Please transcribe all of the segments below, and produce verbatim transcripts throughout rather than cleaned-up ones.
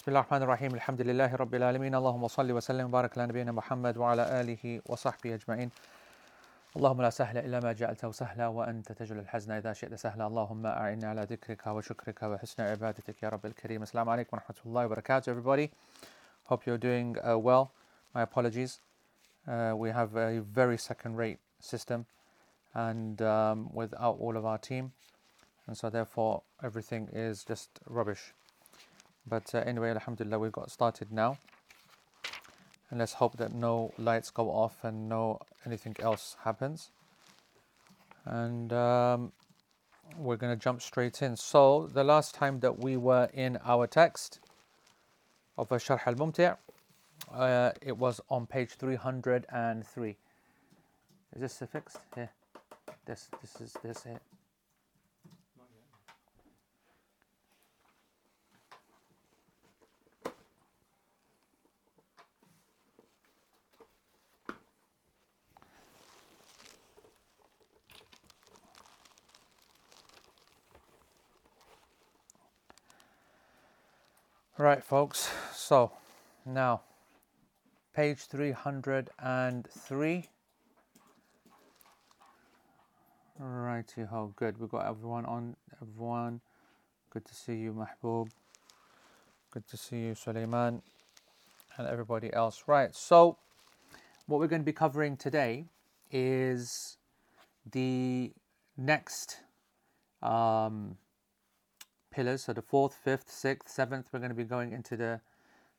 Bismillah ar-Rahman ar-Rahim, alhamdulillahi rabbil alameen, Allahumma salli wa sallim wa barak ala nabiyyina Muhammad wa ala alihi wa sahbihi ajma'in. Allahumma la sahla illa ma ja'altahu sahla wa anta taj'alul hazna idha shi'ta sahla. Allahumma a'inna ala dhikrika wa shukrika wa husna ibadatik ya Rabbil Kareem. Assalamu alaikum wa rahmatullahi wa barakatuh, everybody. Hope you're doing uh, well. My apologies. Uh, we have a very second-rate system and um, without all of our team, and so therefore everything is just rubbish. But uh, anyway, alhamdulillah, we've got started now, and let's hope that no lights go off and no anything else happens, and um, we're going to jump straight in. So the last time that we were in our text of al-Sharh al-Mumti', uh, it was on page three hundred three. Is this affixed? Here. This, this is this here. Right, folks, so now page three hundred three. Righty ho, good. We've got everyone on. Everyone, good to see you, Mahbub. Good to see you, Suleiman, and everybody else. Right, so what we're going to be covering today is the next um, pillars. So the fourth, fifth, sixth, seventh. We're going to be going into the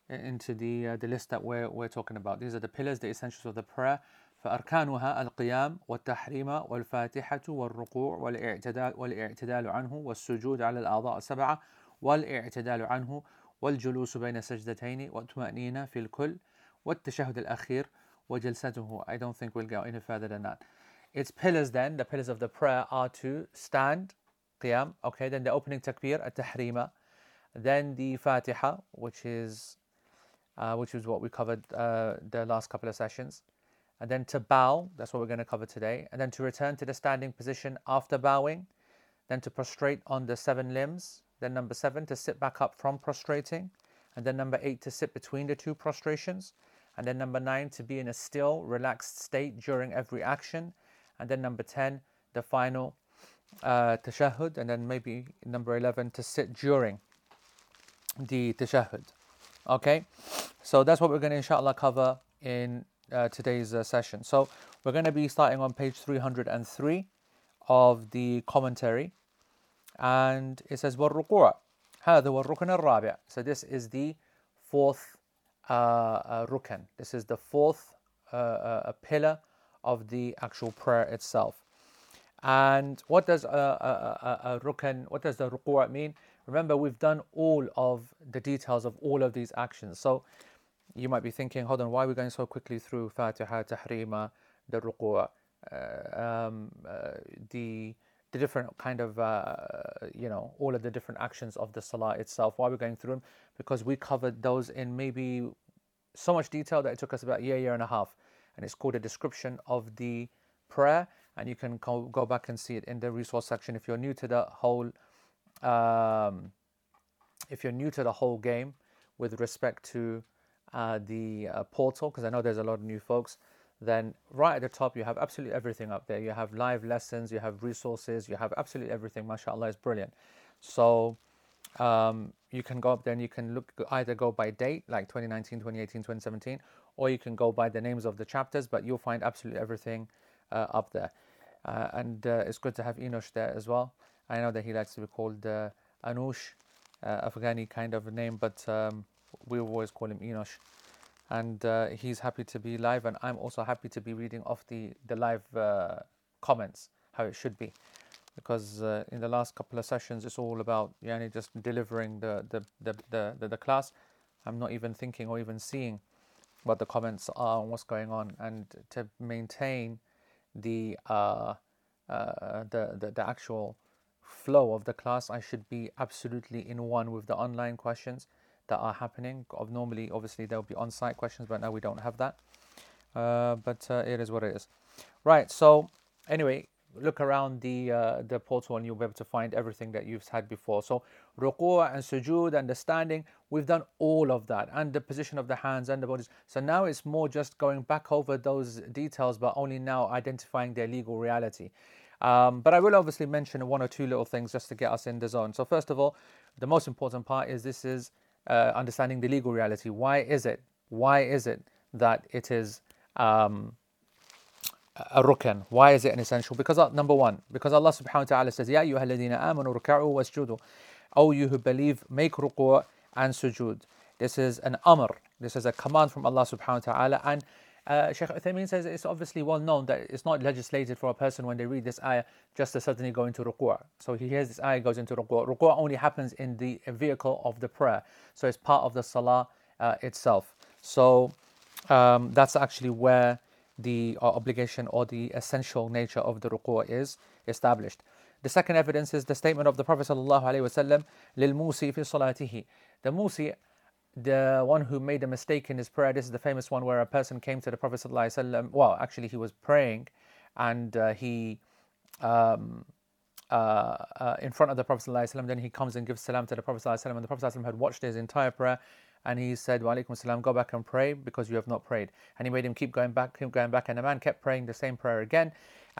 into the uh, the list that we're we're talking about. These are the pillars, the essentials of the prayer. فأركانها القيام والتحريم والفاتحة والركوع والاعتدال والاعتدال عنه والسجود على الأعضاء السبعة والاعتدال عنه والجلوس بين سجدتين والطمأنينة في الكل والتشهد الأخير وجلسته. I don't think we'll go any further than that. Its pillars then, the pillars of the prayer are to stand, قيام, okay, then the opening takbir, التحريمة, then the fatiha, which is uh, which is what we covered uh, the last couple of sessions. And then to bow, that's what we're going to cover today. And then to return to the standing position after bowing. Then to prostrate on the seven limbs. Then number seven, to sit back up from prostrating. And then number eight, to sit between the two prostrations. And then number nine, to be in a still, relaxed state during every action. And then number ten, the final uh, tashahhud. And then maybe number eleven, to sit during the tashahhud. Okay? So that's what we're going to, inshallah, cover in Uh, today's uh, session. So we're going to be starting on page three hundred three of the commentary, and it says وَالرُّكُوعَ هَذَا وَالرُّكْنَ الرَّابِعَ. So this is the fourth uh, uh, rukn. This is the fourth uh, uh, pillar of the actual prayer itself. And what does a uh, uh, uh, rukn, what does the ruku'a mean? Remember, we've done all of the details of all of these actions. So you might be thinking, hold on, why are we going so quickly through Fatiha, Tahrima, the Ruku'a, uh, um, uh, the the different kind of, uh, you know, all of the different actions of the Salah itself. Why are we going through them? Because we covered those in maybe so much detail that it took us about a year, year and a half. And it's called a description of the prayer. And you can co- go back and see it in the resource section if you're new to the whole, um, if you're new to the whole game with respect to Uh, the uh, portal, because I know there's a lot of new folks. Then right at the top you have absolutely everything up there. You have live lessons, you have resources, you have absolutely everything. MashaAllah, it's brilliant. So um, you can go up there and you can look, either go by date like twenty nineteen, twenty eighteen, twenty seventeen, or you can go by the names of the chapters, but you'll find absolutely everything uh, up there. Uh, and uh, it's good to have Enosh there as well. I know that he likes to be called uh, Enosh uh, Afghani kind of a name, but um, we always call him Enosh, and uh, he's happy to be live, and I'm also happy to be reading off the, the live uh, comments, how it should be, because uh, in the last couple of sessions it's all about yani, just delivering the the, the, the, the the class. I'm not even thinking or even seeing what the comments are and what's going on, and to maintain the uh, uh, the, the, the actual flow of the class, I should be absolutely in one with the online questions that are happening. Of normally, obviously, there will be on-site questions, but now we don't have that. Uh, but uh, it is what it is. Right. So anyway, look around the uh, the portal, and you'll be able to find everything that you've had before. So ruku'ah and sujood and the standing, we've done all of that, and the position of the hands and the bodies. So now it's more just going back over those details, but only now identifying their legal reality. Um, but I will obviously mention one or two little things just to get us in the zone. So first of all, the most important part is this is uh, understanding the legal reality. Why is it? Why is it that it is um, a rukn? Why is it an essential? Because uh, number one, because Allah subhanahu wa ta'ala says, Ya ayyuha alladhina amanu ruka'u wasjudu. O you who believe, make ruku' and sujood. This is an amr. This is a command from Allah subhanahu wa ta'ala. And Uh, Shaykh Uthameen says it's obviously well known that it's not legislated for a person when they read this ayah just to suddenly go into ruku'ah. So he hears this ayah, goes into ruku'ah. Ruku'ah only happens in the vehicle of the prayer. So it's part of the salah uh, itself. So um, that's actually where the uh, obligation or the essential nature of the ruku'ah is established. The second evidence is the statement of the Prophet sallallahu alaihi wasallam, lil-musi fi salatihi. The musi, the one who made a mistake in his prayer. This is the famous one where a person came to the Prophet ﷺ. Well, actually he was praying and uh, he, um, uh, uh, in front of the Prophet ﷺ, then he comes and gives salam to the Prophet ﷺ, and the Prophet ﷺ had watched his entire prayer, and he said, Wa alaikum salam, go back and pray because you have not prayed. And he made him keep going back, keep going back, and the man kept praying the same prayer again,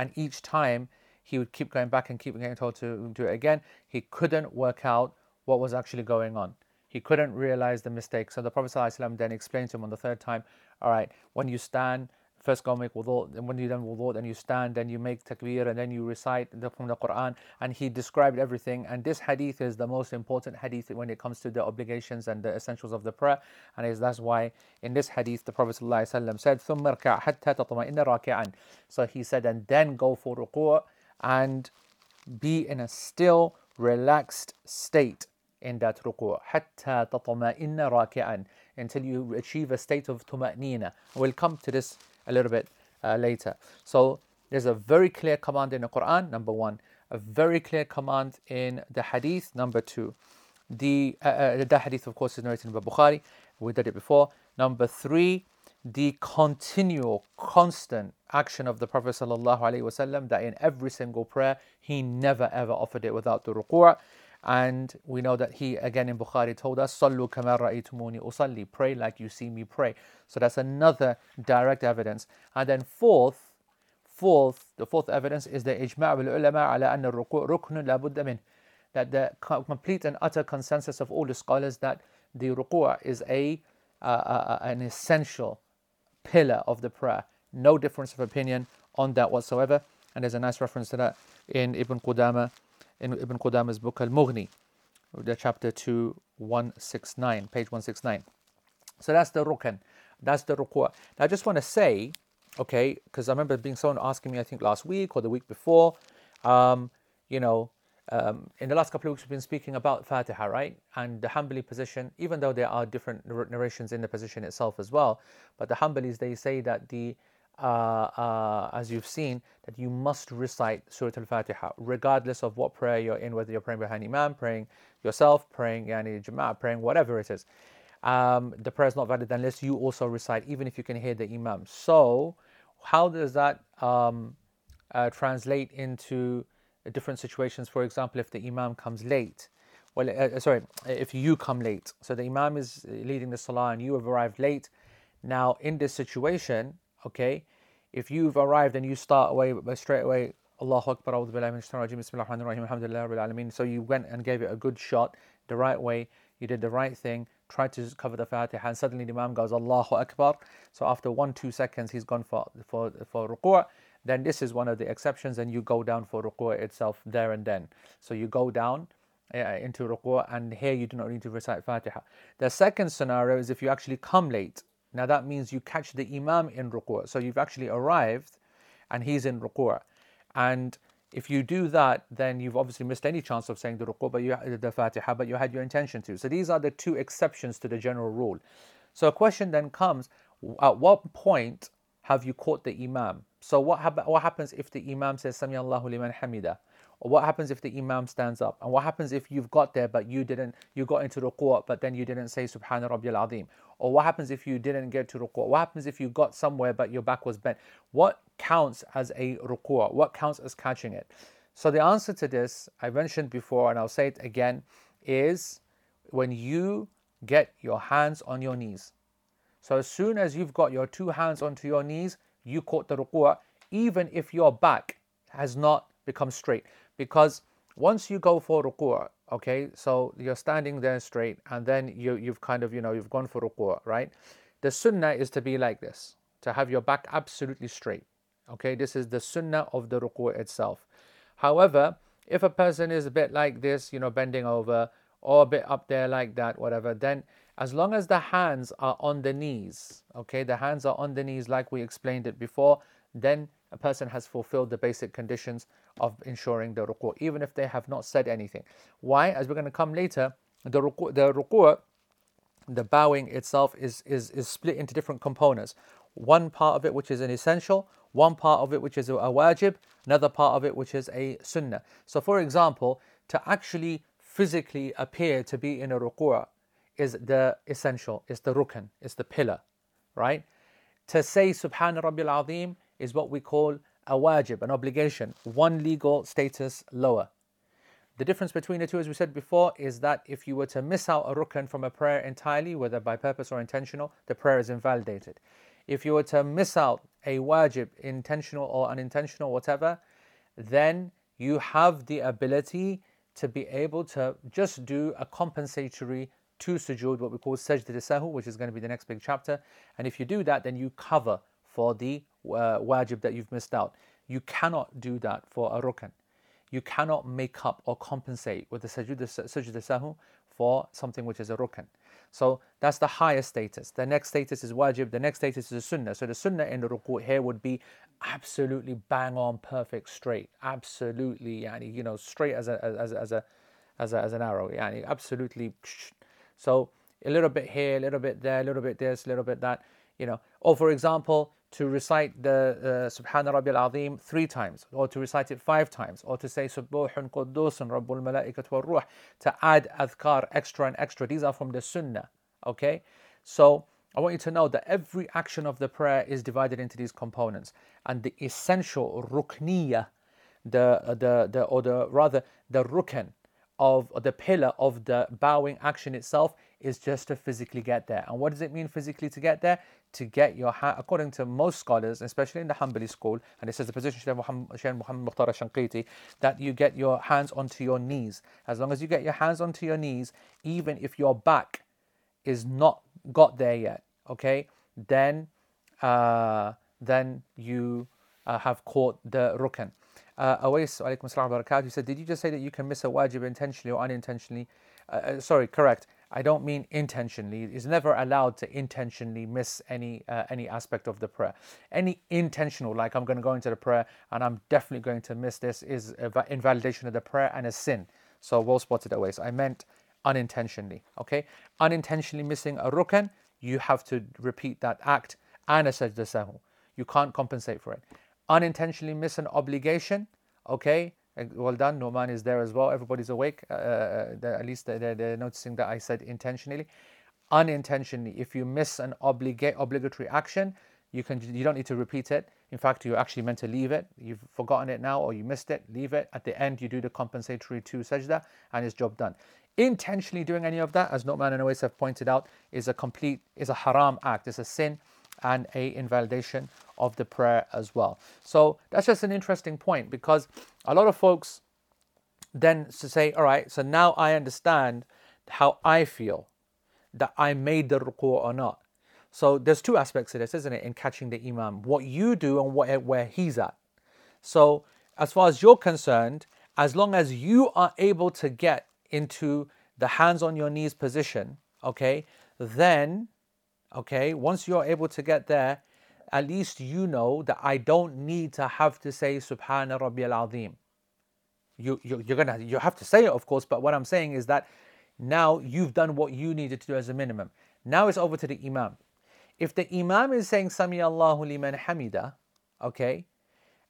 and each time he would keep going back and keep getting told to do it again. He couldn't work out what was actually going on. He couldn't realize the mistake. So the Prophet ﷺ then explained to him on the third time, all right, when you stand, first go make wudu, and when you done wudu, then you stand, then you make takbir, and then you recite the, from the Quran. And he described everything. And this hadith is the most important hadith when it comes to the obligations and the essentials of the prayer. And is, that's why in this hadith, the Prophet ﷺ said, ثُمَّ ارْكَعْ حَتَّى تَطْمَئِنَّ رَاكِعًا. So he said, and then go for ruku' and be in a still, relaxed state in that ruku', حَتَّى تَطْمَئِنَّ رَاكِعًا, until you achieve a state of tuma'nina. We'll come to this a little bit uh, later. So there's a very clear command in the Quran, number one, a very clear command in the hadith, number two. The, uh, uh, the hadith, of course, is narrated by Bukhari. We did it before. Number three, the continual, constant action of the Prophet sallallahu alaihi wasallam, that in every single prayer, he never ever offered it without the ruku'. And we know that he, again in Bukhari, told us, Sallu kama ra'aytumuni usalli, pray like you see me pray. So that's another direct evidence. And then fourth, fourth, the fourth evidence is the ijma' bil ulama ala anna ruku' ruknun la budda min, that the complete and utter consensus of all the scholars that the ruku' is a uh, uh, an essential pillar of the prayer. No difference of opinion on that whatsoever. And there's a nice reference to that in Ibn Qudama, in Ibn Qudama's book Al-Mughni, the chapter two one six nine, page one sixty-nine. So that's the rukn, that's the ruku'ah. Now I just want to say, okay, because I remember being someone asking me, I think last week or the week before, um, you know, um, in the last couple of weeks we've been speaking about Fatiha, right? And the Hanbali position, even though there are different narrations in the position itself as well, but the Hanbalis, they say that the Uh, uh, as you've seen, that you must recite Surah Al-Fatiha regardless of what prayer you're in, whether you're praying behind Imam, praying yourself, praying yani Jama'ah, praying whatever it is. Um, the prayer is not valid unless you also recite, even if you can hear the Imam. So how does that um, uh, translate into different situations? For example, if the Imam comes late, well, uh, sorry, if you come late, so the Imam is leading the Salah and you have arrived late. Now in this situation, okay, if you've arrived and you start away straight away, Allahu Akbar, A'udhu Billahi Minash Shaitanir Rajeem, Bismillahir Rahmanir Rahim, Alhamdulillahi Rabbil Alameen. So you went and gave it a good shot, the right way, you did the right thing, tried to cover the Fatiha, and suddenly the Imam goes, Allahu Akbar. So after one, two seconds, he's gone for, for, for ruku'ah. Then this is one of the exceptions, and you go down for ruku'ah itself there and then. So you go down uh, into ruku'ah, and here you do not need to recite Fatiha. The second scenario is if you actually come late. Now that means you catch the Imam in ruku'ah. So you've actually arrived and he's in ruku'ah. And if you do that, then you've obviously missed any chance of saying the ruku'ah, but you, the Fatiha, but you had your intention to. So these are the two exceptions to the general rule. So a question then comes, at what point have you caught the Imam? So what, ha- what happens if the Imam says, Sami Allahu liman hamida? Or what happens if the Imam stands up? And what happens if you've got there, but you didn't, you got into ruku'ah, but then you didn't say Subhana Rabbiyal Azim? Or what happens if you didn't get to ruku'ah? What happens if you got somewhere, but your back was bent? What counts as a ruku'ah? What counts as catching it? So the answer to this, I mentioned before, and I'll say it again, is when you get your hands on your knees. So as soon as you've got your two hands onto your knees, you caught the ruku'ah, even if your back has not become straight. Because once you go for ruku'ah, okay, so you're standing there straight, and then you, you've kind of, you know, you've gone for ruku'ah, right? The sunnah is to be like this, to have your back absolutely straight. Okay, this is the sunnah of the ruku'ah itself. However, if a person is a bit like this, you know, bending over, or a bit up there like that, whatever, then as long as the hands are on the knees, okay, the hands are on the knees like we explained it before, then a person has fulfilled the basic conditions of ensuring the ruku', even if they have not said anything. Why? As we're going to come later, the ruku', the, ruku', the bowing itself is, is, is split into different components. One part of it which is an essential, one part of it which is a wajib, another part of it which is a sunnah. So for example, to actually physically appear to be in a ruku'ah is the essential, it's the rukn, it's the pillar, right? To say Subhana Rabbil Azim is what we call a wajib, an obligation, one legal status lower. The difference between the two, as we said before, is that if you were to miss out a rukn from a prayer entirely, whether by purpose or intentional, the prayer is invalidated. If you were to miss out a wajib, intentional or unintentional, whatever, then you have the ability to be able to just do a compensatory two sujood, what we call sajda sahw, which is going to be the next big chapter. And if you do that, then you cover for the uh, wajib that you've missed out. You cannot do that for a rukn. You cannot make up or compensate with the sajda sahw for something which is a rukn. So that's the highest status. The next status is wajib, the next status is a sunnah. So the sunnah in the ruku' here would be absolutely bang on, perfect, straight. Absolutely, yani, you know, straight as a as as a as a, as an arrow. Yani, absolutely. So a little bit here, a little bit there, a little bit this, a little bit that, you know. Or for example, to recite the uh, Subhana Rabbil Azim three times, or to recite it five times, or to say Subbuhun Quddusun Rabbul Malaikat Wal Ruh, to add adhkar extra and extra. These are from the sunnah, okay? So I want you to know that every action of the prayer is divided into these components, and the essential rukniyah, the, the, the, or the, rather the rukn of the pillar of the bowing action itself is just to physically get there. And what does it mean physically to get there? To get your hand, according to most scholars, especially in the Hanbali school, and this is the position of Sheikh Muhammad Mukhtar al Shanqiti, that you get your hands onto your knees. As long as you get your hands onto your knees, even if your back is not got there yet, okay, then uh, then you uh, have caught the rukn. Uh, Awais, alaykum as-salamu wa barakatuh, he said, did you just say that you can miss a wajib intentionally or unintentionally? Uh, sorry, correct. I don't mean intentionally. It's never allowed to intentionally miss any uh, any aspect of the prayer. Any intentional, like I'm going to go into the prayer and I'm definitely going to miss this, is an invalidation of the prayer and a sin. So well spotted, Awais. So I meant unintentionally, okay? Unintentionally missing a rukn, you have to repeat that act and a sajda sahw. You can't compensate for it. Unintentionally miss an obligation, okay? Well done, Noman is there as well. Everybody's awake. Uh, at least they're, they're noticing that I said intentionally. Unintentionally, if you miss an obliga- obligatory action, you can you don't need to repeat it. In fact, you're actually meant to leave it. You've forgotten it now, or you missed it. Leave it. At the end, you do the compensatory two sajda, and it's job done. Intentionally doing any of that, as Noman and Awais have pointed out, is a complete is a haram act. It's a sin and a invalidation of the prayer as well. So that's just an interesting point, because a lot of folks then say, all right, so now I understand how I feel, that I made the ruku' or not. So there's two aspects to this, isn't it, in catching the imam, what you do and what, where he's at. So as far as you're concerned, as long as you are able to get into the hands on your knees position, okay, then, okay, once you're able to get there, at least you know that I don't need to have to say Subhana Rabbiyal Azim. You, you, you're gonna, you have to say it, of course, but what I'm saying is that now you've done what you needed to do as a minimum. Now it's over to the imam. If the imam is saying Sami Allahu liman hamida, okay,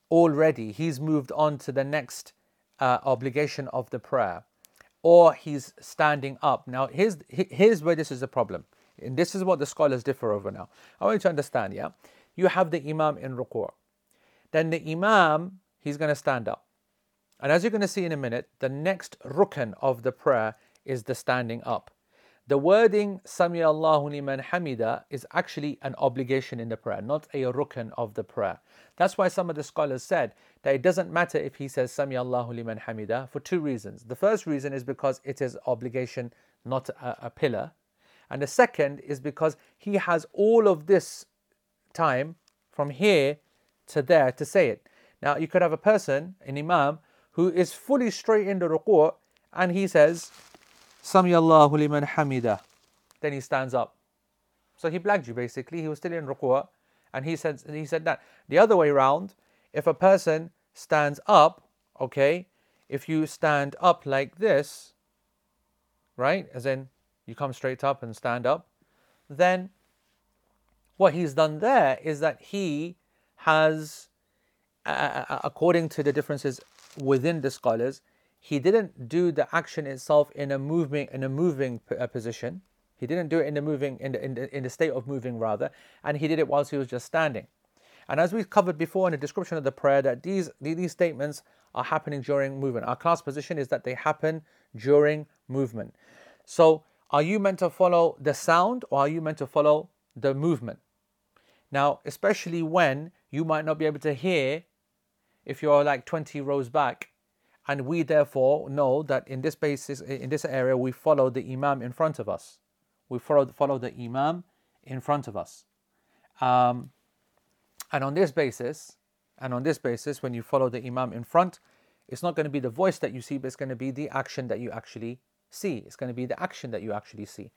already he's moved on to the next uh, obligation of the prayer, or he's standing up. Now here's here's where this is a problem. And this is what the scholars differ over now. I want you to understand, yeah? You have the imam in ruku'. Then the imam, he's going to stand up. And as you're going to see in a minute, the next rukn of the prayer is the standing up. The wording Sami Allahu liman hamida is actually an obligation in the prayer, not a rukn of the prayer. That's why some of the scholars said that it doesn't matter if he says Sami Allahu liman hamida for two reasons. The first reason is because it is obligation, not a, a pillar. And the second is because he has all of this time from here to there to say it. Now you could have a person, an imam, who is fully straight in the ruku' and he says Sami Allahu liman hamida, then he stands up. So he blagged you basically. He was still in ruku'ah and he said he said that. The other way around, if a person stands up, okay, if you stand up like this, right, as in you come straight up and stand up, then what he's done there is that he has, uh, according to the differences within the scholars, he didn't do the action itself in a moving in a moving uh, position. He didn't do it in the moving in the, in the in the state of moving rather, and he did it whilst he was just standing. And as we covered before in the description of the prayer, that these these statements are happening during movement. Our class position is that they happen during movement. So, are you meant to follow the sound or are you meant to follow the movement? Now, especially when you might not be able to hear if you're like twenty rows back. And we therefore know that in this basis, in this area, we follow the imam in front of us. We follow the, follow the imam in front of us. Um, and on this basis, and on this basis, when you follow the imam in front, it's not going to be the voice that you see, but it's going to be the action that you actually see. It's going to be the action that you actually see.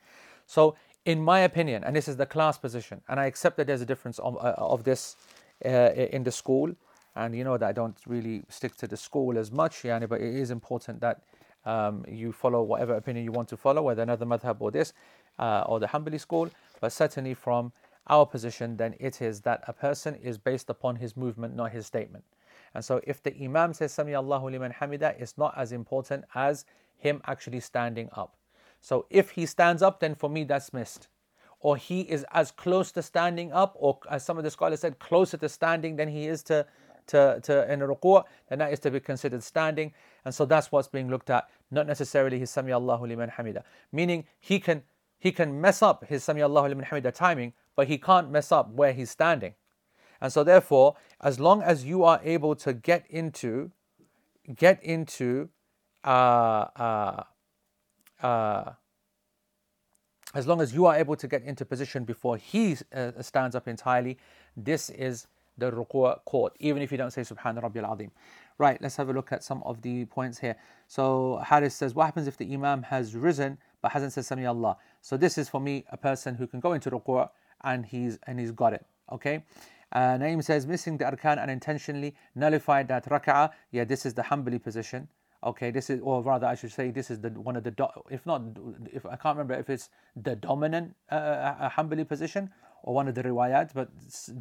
So, in my opinion, and this is the class position, and I accept that there's a difference of, uh, of this uh, in the school. And you know that I don't really stick to the school as much, yani, but it is important that um, you follow whatever opinion you want to follow, whether another madhab or this, uh, or the Hanbali school. But certainly from our position, then it is that a person is based upon his movement, not his statement. And so if the imam says, Sami Allahu liman hamida, it's not as important as him actually standing up. So if he stands up, then for me that's missed. Or he is as close to standing up, or as some of the scholars said, closer to standing than he is to... to, to in ruku', then that is to be considered standing, and so that's what's being looked at, not necessarily his Sami Allahu liman hamida. Meaning he can he can mess up his Sami Allahu liman hamida timing, but he can't mess up where he's standing. And so therefore, as long as you are able to get into get into uh, uh, uh, as long as you are able to get into position before he uh, stands up entirely, this is the ruku'ah court, even if you don't say Subhana Rabbil Azim. Right, let's have a look at some of the points here. So Haris says, what happens if the imam has risen but hasn't said Sami Allah? So this is for me a person who can go into ruku'ah and he's and he's got it. Okay. Uh, Naeem says, missing the arkan and intentionally nullified that raka'ah. Yeah, this is the Hanbali position. Okay, this is, or rather I should say, this is the one of the, do, if not, if I can't remember if it's the dominant uh, Hanbali position, or one of the riwayat, but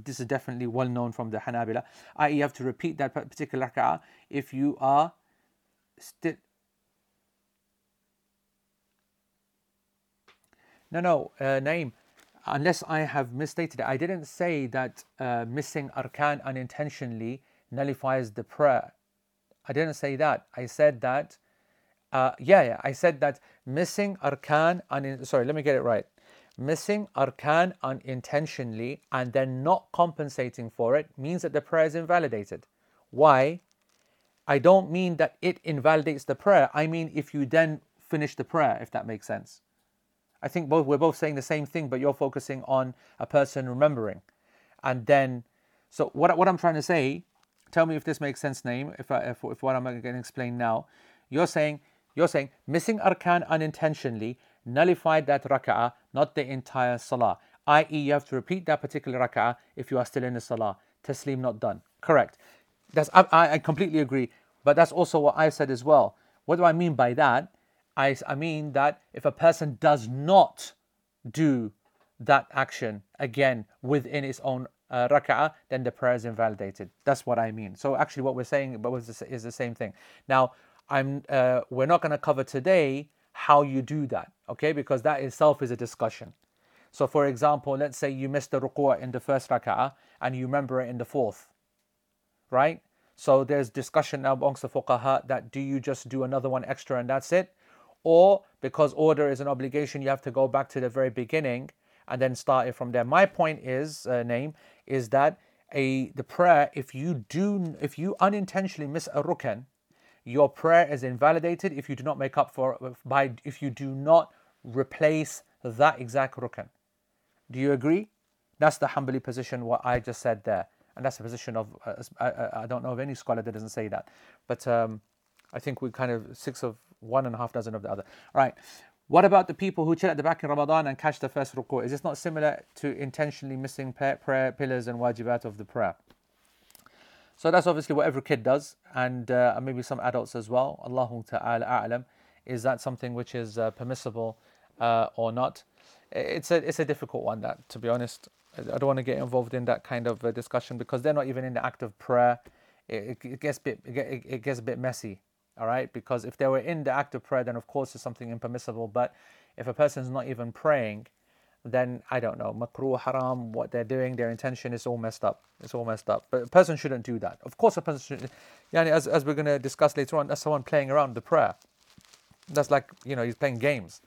this is definitely well known from the Hanabila, that is you have to repeat that particular raka'ah if you are still... No, no, uh, Naeem, unless I have misstated it, I didn't say that uh, missing arkan unintentionally nullifies the prayer. I didn't say that. I said that, uh, yeah, yeah, I said that missing arkan, unin- sorry, let me get it right. Missing arkan unintentionally and then not compensating for it means that the prayer is invalidated. Why? I don't mean that it invalidates the prayer. I mean if you then finish the prayer, if that makes sense. I think both we're both saying the same thing, but you're focusing on a person remembering. And then, so what, what I'm trying to say, tell me if this makes sense, Naeem, if, I, if, if what I'm going to explain now. You're saying, you're saying missing arkan unintentionally nullified that raka'ah, not the entire salah. that is you have to repeat that particular raka'ah if you are still in the salah. Taslim not done. Correct. That's I, I completely agree. But that's also what I've said as well. What do I mean by that? I, I mean that if a person does not do that action again within its own uh, raka'ah, then the prayer is invalidated. That's what I mean. So actually what we're saying is the same thing. Now, I'm uh, we're not going to cover today how you do that, okay, because that itself is a discussion. So for example, let's say you missed the ruku'ah in the first raka'ah and you remember it in the fourth, right? So there's discussion now amongst the fuqaha that do you just do another one extra and that's it, or because order is an obligation, you have to go back to the very beginning and then start it from there. My point is, uh, name, is that a the prayer, if you do, if you unintentionally miss a rukn, your prayer is invalidated if you do not make up for by if you do not replace that exact rukn. Do you agree? That's the Hanbali position, what I just said there, and that's the position of uh, I, I don't know of any scholar that doesn't say that, but um, I think we kind of six of one and a half dozen of the other. All right. What about the people who chill at the back in Ramadan and catch the first ruku? Is this not similar to intentionally missing prayer, prayer pillars and wajibat of the prayer? So that's obviously what every kid does, and uh, maybe some adults as well. Allahu Ta'ala A'lam. Is that something which is uh, permissible uh, or not? It's a it's a difficult one, that, to be honest. I don't want to get involved in that kind of uh, discussion, because they're not even in the act of prayer. It, it, it gets a bit it, it gets a bit messy. All right, because if they were in the act of prayer, then of course it's something impermissible. But if a person's not even praying, then I don't know, makruh, haram, what they're doing, their intention is all messed up. It's all messed up. But a person shouldn't do that. Of course, a person should. Yani, as as we're going to discuss later on, that's someone playing around the prayer. That's like, you know, he's playing games.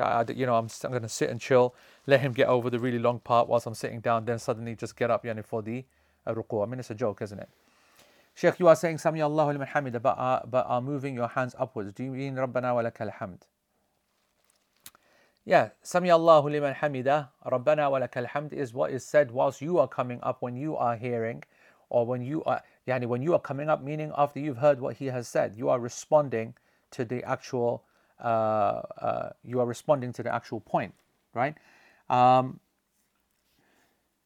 Uh, you know, I'm, I'm going to sit and chill, let him get over the really long part whilst I'm sitting down, then suddenly just get up, yani, for the uh, ruku. I mean, it's a joke, isn't it? Shaykh, you are saying Sami Allahu liman hamida, but are, but are moving your hands upwards. Do you mean Rabbana wa lakal hamd? Yeah, Sami Allahu liman hamida, Rabbana wa lakal hamd is what is said whilst you are coming up, when you are hearing, or when you are, yani, when you are coming up, meaning after you've heard what he has said, you are responding to the actual, uh, uh, you are responding to the actual point, right? Um,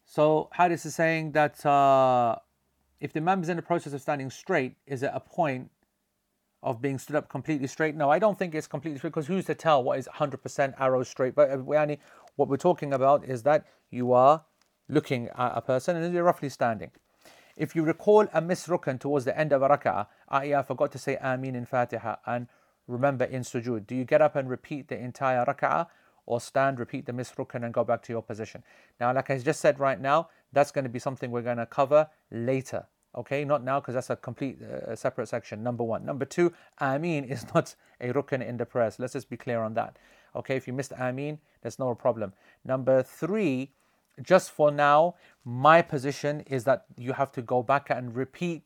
so Haris is saying that. Uh, If the imam is in the process of standing straight, is it a point of being stood up completely straight? No, I don't think it's completely straight, because who's to tell what is one hundred percent arrow straight? But what we're talking about is that you are looking at a person and you're roughly standing. If you recall a misrukn towards the end of a raka'ah, that is, I forgot to say Ameen in Fatiha and remember in sujood, do you get up and repeat the entire raka'ah, or stand, repeat the misrukn and go back to your position? Now, like I just said right now, that's going to be something we're going to cover later. Okay, not now, because that's a complete uh, separate section, number one. Number two, Ameen is not a rukn in the prayer. So let's just be clear on that. Okay, if you missed Ameen, there's no problem. Number three, just for now, my position is that you have to go back and repeat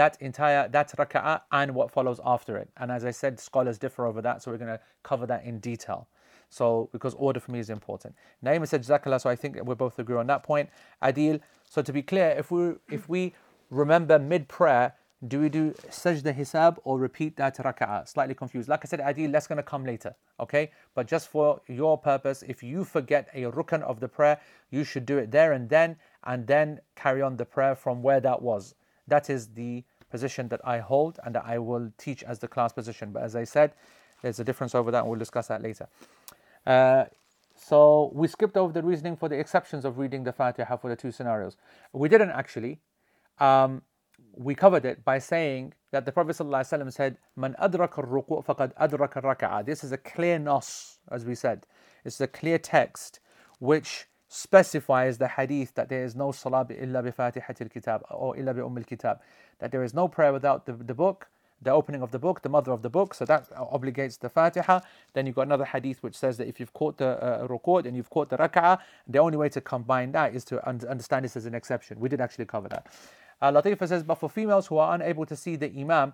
that entire, that raka'ah and what follows after it. And as I said, scholars differ over that, so we're going to cover that in detail. So, because order for me is important. Naima said Jazakallah, so I think we both agree on that point. Adil, so to be clear, if we if we remember mid-prayer, do we do sajda hisab or repeat that raka'ah? Slightly confused. Like I said, Adil, that's going to come later, okay? But just for your purpose, if you forget a rukn of the prayer, you should do it there and then, and then carry on the prayer from where that was. That is the position that I hold and that I will teach as the class position. But as I said, there's a difference over that, and we'll discuss that later. Uh, so we skipped over the reasoning for the exceptions of reading the Fatiha for the two scenarios. We didn't actually. Um, we covered it by saying that the Prophet ﷺ said, "Man adraka al-ruku' faqad adraka al-raka'ah." This is a clear nas, as we said. It's a clear text which specifies the hadith that there is no salah illa bi fatihatil kitab or illa bi ummil kitab, that there is no prayer without the, the book, the opening of the book, the mother of the book. So that obligates the Fatiha. Then you've got another hadith which says that if you've caught the uh, ruku' and you've caught the raka'ah, the only way to combine that is to un- understand this as an exception. We did actually cover that. Uh, Latifa says, but for females who are unable to see the imam,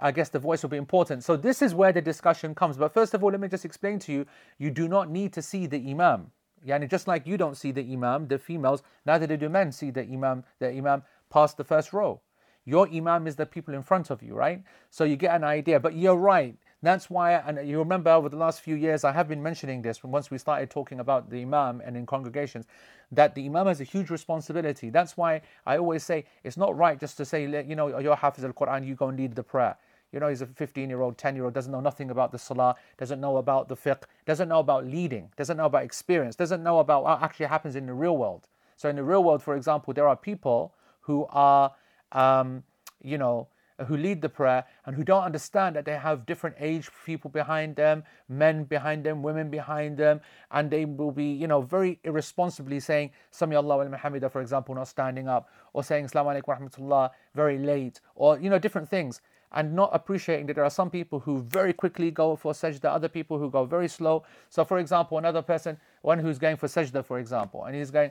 I guess the voice will be important. So this is where the discussion comes. But first of all, let me just explain to you, you do not need to see the imam. Yani, just like you don't see the imam, the females, neither do men see the imam, the imam past the first row. Your imam is the people in front of you, right? So you get an idea, but you're right. That's why, and you remember over the last few years, I have been mentioning this once we started talking about the imam and in congregations, that the imam has a huge responsibility. That's why I always say, it's not right just to say, you know, you're Hafiz al-Quran, you go and lead the prayer. You know, he's a fifteen-year-old, ten-year-old, doesn't know nothing about the salah, doesn't know about the fiqh, doesn't know about leading, doesn't know about experience, doesn't know about what actually happens in the real world. So in the real world, for example, there are people who are... Um, you know, who lead the prayer and who don't understand that they have different age people behind them, men behind them, women behind them, and they will be, you know, very irresponsibly saying Sami Allahu liman hamida, for example, not standing up, or saying Assalamu alaikum wa rahmatullah very late, or, you know, different things. and not appreciating that there are some people who very quickly go for sajda, other people who go very slow. So for example, another person, one who's going for sajda for example, and he's going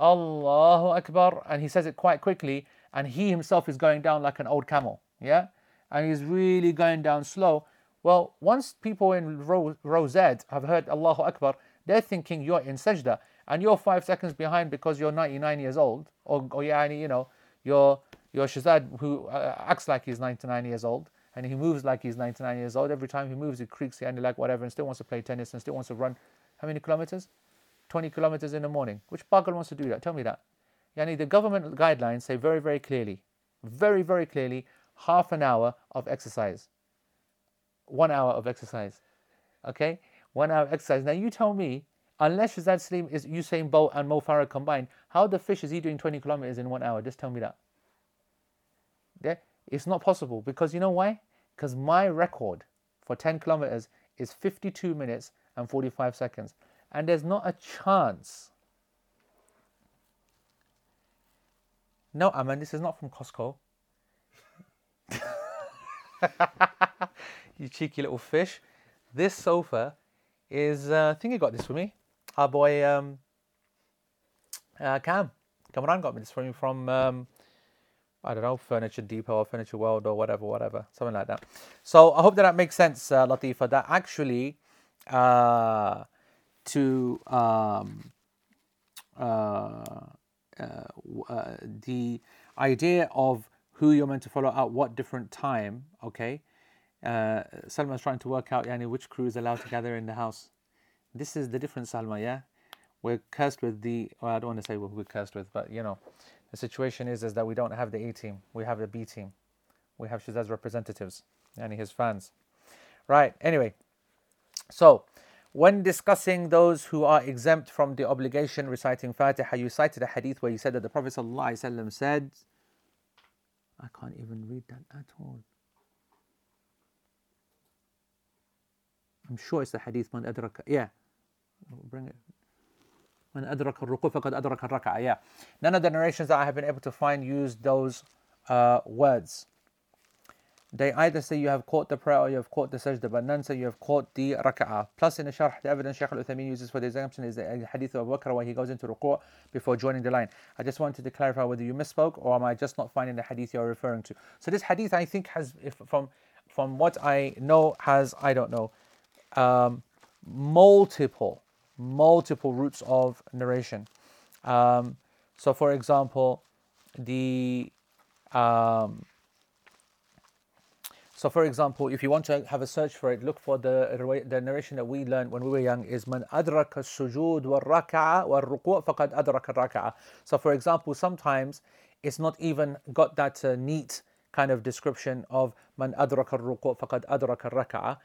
Allahu Akbar, and he says it quite quickly, and he himself is going down like an old camel, yeah? And he's really going down slow. Well, once people in row, row Z have heard Allahu Akbar, they're thinking you're in sajda, and you're five seconds behind because you're ninety-nine years old, or, or you know, you're, you're Shazad who uh, acts like he's ninety-nine years old, and he moves like he's ninety-nine years old. Every time he moves, he creaks, and he like whatever, and still wants to play tennis, and still wants to run. How many kilometers? twenty kilometers in the morning. Which bugger wants to do that? Tell me that. Yani, the government guidelines say very, very clearly, very, very clearly, half an hour of exercise. One hour of exercise. Okay? One hour of exercise. Now you tell me, unless Shazad Saleem is Usain Bolt and Mo Farah combined, how the fish is he doing twenty kilometers in one hour? Just tell me that. Yeah? It's not possible, because you know why? Because my record for ten kilometers is fifty-two minutes and forty-five seconds. And there's not a chance. No, I mean, this is not from Costco. You cheeky little fish. This sofa is, uh, I think he got this for me. Our boy um, uh, Cam, Cameron got me this for me from, um, I don't know, Furniture Depot or Furniture World or whatever, whatever, something like that. So I hope that that makes sense, uh, Latifa, that actually, uh, to um, uh, uh, uh, the idea of who you're meant to follow at what different time, okay? Uh, Salma's trying to work out yani, which crew is allowed to gather in the house. This is the different Salma, yeah? We're cursed with the, well, I don't want to say what we're cursed with, but you know, the situation is, is that we don't have the A team, we have the B team. We have Shazad's representatives, and yani his fans. Right, anyway, so, when discussing those who are exempt from the obligation reciting Fatiha, you cited a hadith where you said that the Prophet ﷺ said, I can't even read that at all. I'm sure it's the hadith, Man adraka, yeah. Bring it. Man adraka al-ruku' faqad adraka al-raka'a, yeah. None of the narrations that I have been able to find use those uh, words. They either say you have caught the prayer or you have caught the sajda, but none say you have caught the raka'ah. Plus, in the sharh, the evidence Shaykh Uthameen uses for the exemption is the hadith of Abu Bakrah where he goes into ruku' before joining the line. I just wanted to clarify whether you misspoke or am I just not finding the hadith you're referring to. So this hadith, I think, has, if from from what I know, has, I don't know, um, multiple, multiple routes of narration. Um, so, for example, the... Um, So, for example, if you want to have a search for it, look for the the narration that we learned when we were young is Man adraka as-sujud wal-raka'a wal-ruku' faqad adraka al-raka'a. So, for example, sometimes it's not even got that uh, neat kind of description of Man adraka al-ruku' faqad adraka al-raka'a.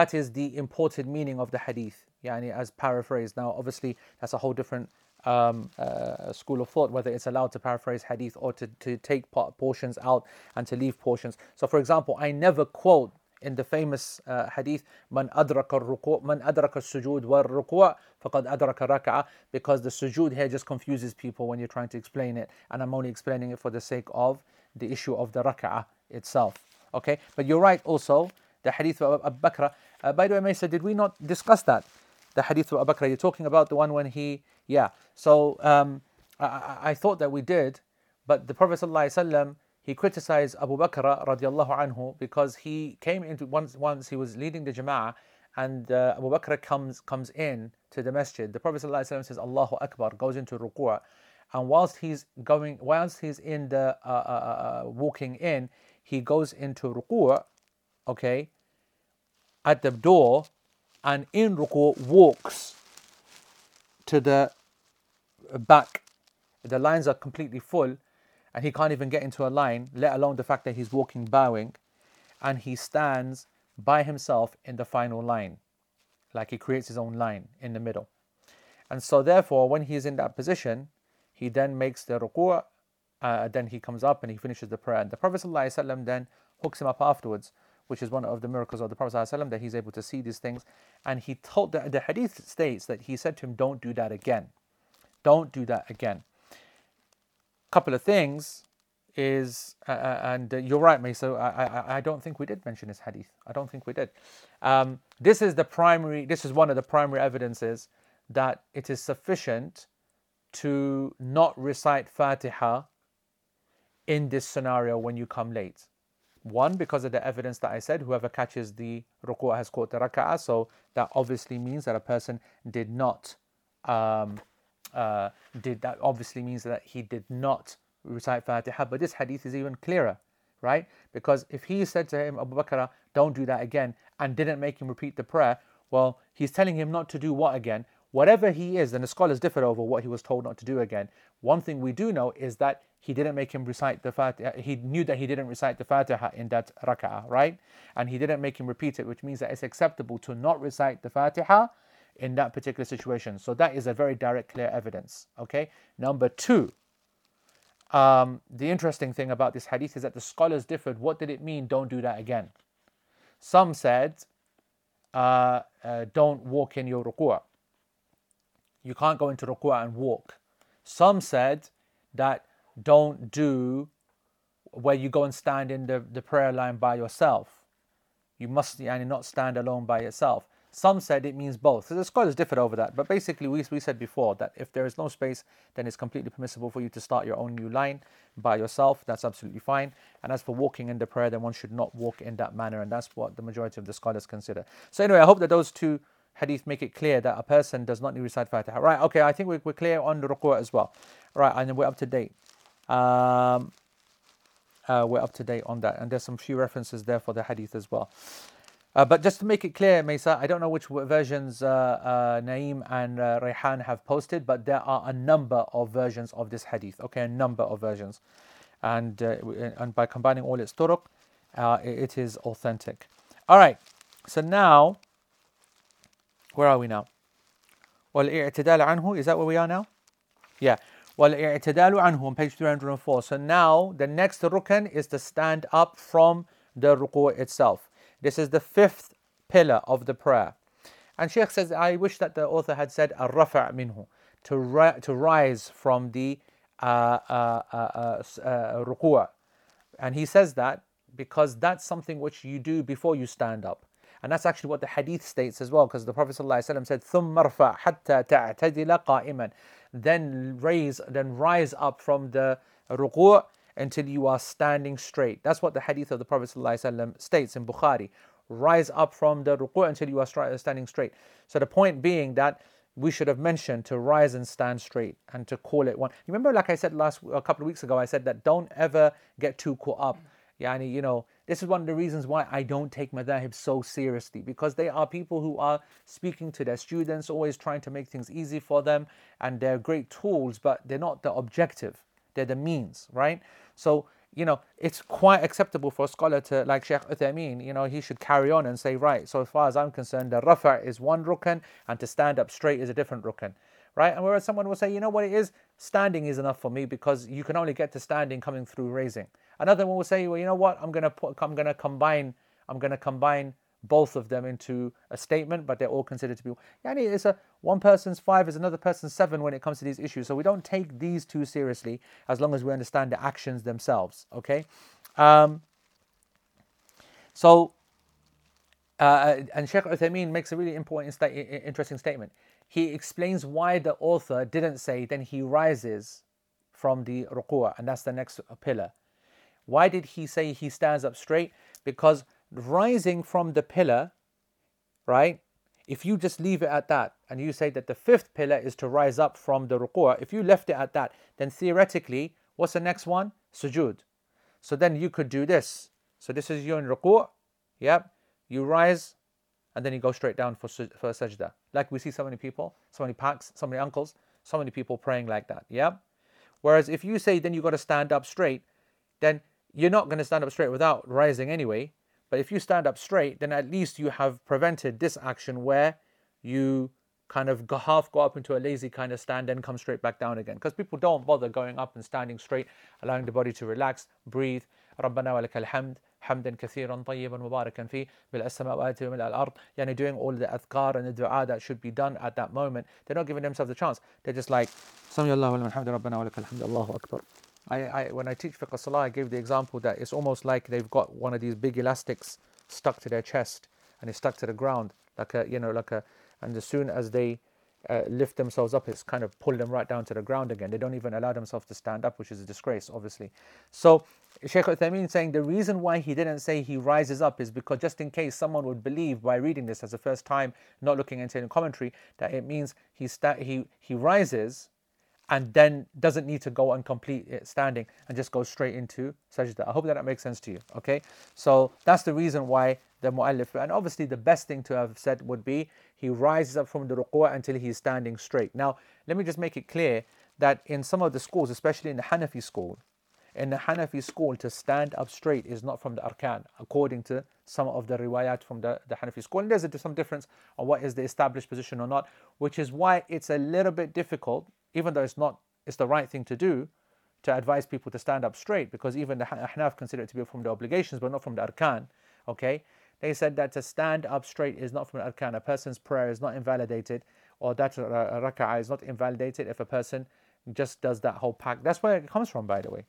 That is the imported meaning of the hadith, yani as paraphrased. Now, obviously, that's a whole different Um, uh, school of thought, whether it's allowed to paraphrase hadith or to, to take part, portions out and to leave portions. So for example, I never quote in the famous uh, hadith Man adraka al-ruku' Man adraka al-sujud wal-ruku' faqad adraka al-raka'a, because the sujud here just confuses people when you're trying to explain it, and I'm only explaining it for the sake of the issue of the raka'ah itself. Okay, but you're right also, the hadith of Abu Bakrah, uh, by the way, Maisa, did we not discuss that? The hadith of Abu Bakrah, you're talking about the one when he, yeah. So um, I, I, I thought that we did, but the Prophet ﷺ, he criticized Abu Bakrah radiallahu anhu because he came into, once once he was leading the jama'ah, and uh, Abu Bakrah comes comes in to the masjid. The Prophet ﷺ says Allahu Akbar, goes into ruku'ah, and whilst he's going, whilst he's in the uh, uh, uh, walking in, he goes into ruku'ah, okay, at the door. And in ruku' walks to the back. The lines are completely full and he can't even get into a line, let alone the fact that he's walking bowing, and he stands by himself in the final line, like he creates his own line in the middle. And so therefore, when he's in that position, he then makes the ruku', uh, then he comes up and he finishes the prayer. And the Prophet ﷺ then hooks him up afterwards, which is one of the miracles of the Prophet ﷺ, that he's able to see these things. And he told, the, the hadith states that he said to him, don't do that again. Don't do that again. Couple of things is, uh, and uh, you're right, Mesa, I, I, I don't think we did mention this hadith. I don't think we did. Um, this is the primary, this is one of the primary evidences that it is sufficient to not recite Fatiha in this scenario when you come late. One, because of the evidence that I said, whoever catches the ruku'ah has caught the raka'ah, so that obviously means that a person did not, um, uh, did that obviously means that he did not recite Fatiha. But this hadith is even clearer, right? Because if he said to him, Abu Bakrah, don't do that again, and didn't make him repeat the prayer, well, he's telling him not to do what again? Whatever he is, and the scholars differ over what he was told not to do again. One thing we do know is that he didn't make him recite the Fatiha. He knew that he didn't recite the Fatiha in that raka'ah, right? And he didn't make him repeat it, which means that it's acceptable to not recite the Fatiha in that particular situation. So that is a very direct, clear evidence, okay? Number two, um, the interesting thing about this hadith is that the scholars differed. What did it mean, don't do that again? Some said, uh, uh, don't walk in your ruku'ah. You can't go into ruku'ah and walk. Some said that don't do where you go and stand in the, the prayer line by yourself. You must and not stand alone by yourself. Some said it means both. So the scholars differed over that. But basically, we, we said before that if there is no space, then it's completely permissible for you to start your own new line by yourself. That's absolutely fine. And as for walking in the prayer, then one should not walk in that manner. And that's what the majority of the scholars consider. So anyway, I hope that those two hadith make it clear that a person does not need to recite Fatiha. Right, okay, I think we're clear on the ruku'ah as well. Right, and we're up to date. Um, uh, we're up to date on that. And there's some few references there for the hadith as well. Uh, but just to make it clear, Mesa, I don't know which versions uh, uh, Naeem and uh, Rayhan have posted, but there are a number of versions of this hadith. Okay, a number of versions. And, uh, and by combining all its turuq, uh, it is authentic. All right, so now... where are we now? وَالْإِعْتِدَالُ عَنْهُ, is that where we are now? Yeah. وَالْإِعْتِدَالُ عَنْهُ on page three hundred four. So now the next rukn is to stand up from the ruku' itself. This is the fifth pillar of the prayer. And Shaykh says, I wish that the author had said الرَّفَعْ مِنْهُ, to, ri- to rise from the uh, uh, uh, uh, uh, ruku'. And he says that because that's something which you do before you stand up. And that's actually what the hadith states as well, because the Prophet ﷺ said, ثُمَّ ارْفَعْ حَتَّى تَعْتَدِلَ قَائِمًا, then raise, then rise up from the ruku' until you are standing straight. That's what the hadith of the Prophet ﷺ states in Bukhari. Rise up from the ruku' until you are standing straight. So the point being that we should have mentioned to rise and stand straight and to call it one. You remember, like I said last a couple of weeks ago, I said that don't ever get too caught up. Yani, you know, this is one of the reasons why I don't take madhahib so seriously, because they are people who are speaking to their students, always trying to make things easy for them, and they're great tools, but they're not the objective, they're the means, right? So, you know, it's quite acceptable for a scholar to, like Shaykh Uthameen, you know, he should carry on and say, right, so as far as I'm concerned, the rafa' is one rukn, and to stand up straight is a different rukn. Right? And whereas someone will say, you know what it is? Standing is enough for me because you can only get to standing coming through raising. Another one will say, well, you know what? I'm gonna put, I'm gonna combine, I'm gonna combine both of them into a statement, but they're all considered to be. Yani, it's a one person's five is another person's seven when it comes to these issues. So we don't take these too seriously as long as we understand the actions themselves. Okay. Um, so, uh, and Shaykh Uthameen makes a really important, interesting statement. He explains why the author didn't say, then he rises from the ruku'ah, and that's the next pillar. Why did he say he stands up straight? Because rising from the pillar, right, if you just leave it at that, and you say that the fifth pillar is to rise up from the ruku'ah, if you left it at that, then theoretically, what's the next one? Sujood. So then you could do this. So this is you in ruku'ah, yep, you rise, and then you go straight down for for a sajda. Like we see so many people, so many packs, so many uncles, so many people praying like that, yeah? Whereas if you say then you got to stand up straight, then you're not going to stand up straight without rising anyway. But if you stand up straight, then at least you have prevented this action where you kind of go half go up into a lazy kind of stand and come straight back down again. Because people don't bother going up and standing straight, allowing the body to relax, breathe. رَبَّنَا وَلَكَ الْحَمْدِ حمدا كثيرا طيبا مباركا فيه ملء السماوات وملء الأرض. Yani doing all the adhkar and the dua that should be done at that moment. They're not giving themselves the chance. They're just like, Sami Allahu liman hamd, Rabbana wa lakal hamd, Allahu Akbar. I, I, when I teach fiqh salah, I gave the example that it's almost like they've got one of these big elastics stuck to their chest, and it's stuck to the ground, like a, you know, like a, and as soon as they uh, lift themselves up, it's kind of pulled them right down to the ground again. They don't even allow themselves to stand up, which is a disgrace, obviously. So Shaykh Uthameen saying the reason why he didn't say he rises up is because, just in case someone would believe by reading this as a first time, not looking into any commentary, that it means he sta- he he rises and then doesn't need to go and complete it standing and just go straight into sajda. I hope that that makes sense to you, okay? So that's the reason why the mu'allif, and obviously the best thing to have said would be he rises up from the ruku' until he's standing straight. Now, let me just make it clear that in some of the schools, especially in the Hanafi school, in the Hanafi school, to stand up straight is not from the arkan, according to some of the riwayat from the, the Hanafi school. And there's a, some difference on what is the established position or not, which is why it's a little bit difficult, even though it's not, it's the right thing to do, to advise people to stand up straight, because even the Ahnaf consider it to be from the obligations, but not from the arkan, okay? They said that to stand up straight is not from the arkan. A person's prayer is not invalidated, or that raka'ah is not invalidated if a person just does that whole pack. That's where it comes from, by the way.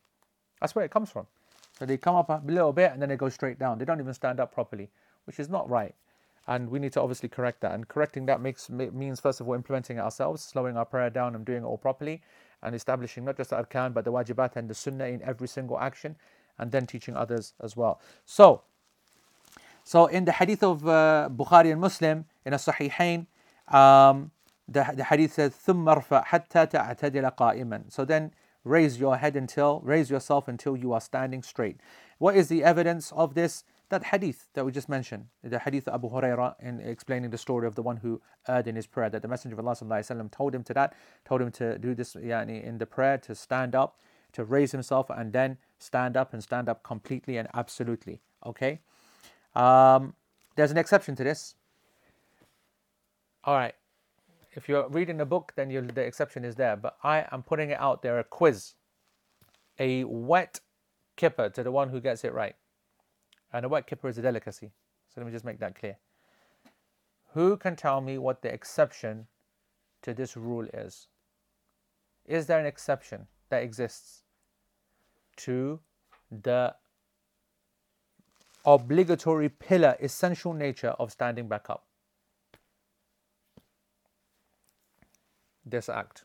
That's where it comes from. So they come up a little bit and then they go straight down. They don't even stand up properly, which is not right. And we need to obviously correct that. And correcting that makes means, first of all, implementing it ourselves, slowing our prayer down and doing it all properly, and establishing not just the arkan, but the wajibat and the sunnah in every single action, and then teaching others as well. So, so in the hadith of uh, Bukhari and Muslim, in as-Sahihayn, um, the, the hadith says, ثُمَّ ارْفَعْ حَتَّى تَعْتَدِلَ قَائِمًا. So then, raise your head until, raise yourself until you are standing straight. What is the evidence of this? That hadith that we just mentioned, the hadith of Abu Hurairah, in explaining the story of the one who erred in his prayer, that the Messenger of Allah sallallahu alaihi wasallam told him to that, told him to do this yani, in the prayer, to stand up, to raise himself, and then stand up and stand up completely and absolutely. Okay, um, there's an exception to this. All right, if you're reading a book, then you'll, the exception is there. But I am putting it out there, a quiz, a wet kipper to the one who gets it right. And a wet kippah is a delicacy. So let me just make that clear. Who can tell me what the exception to this rule is? Is there an exception that exists to the obligatory pillar, essential nature of standing back up? This act.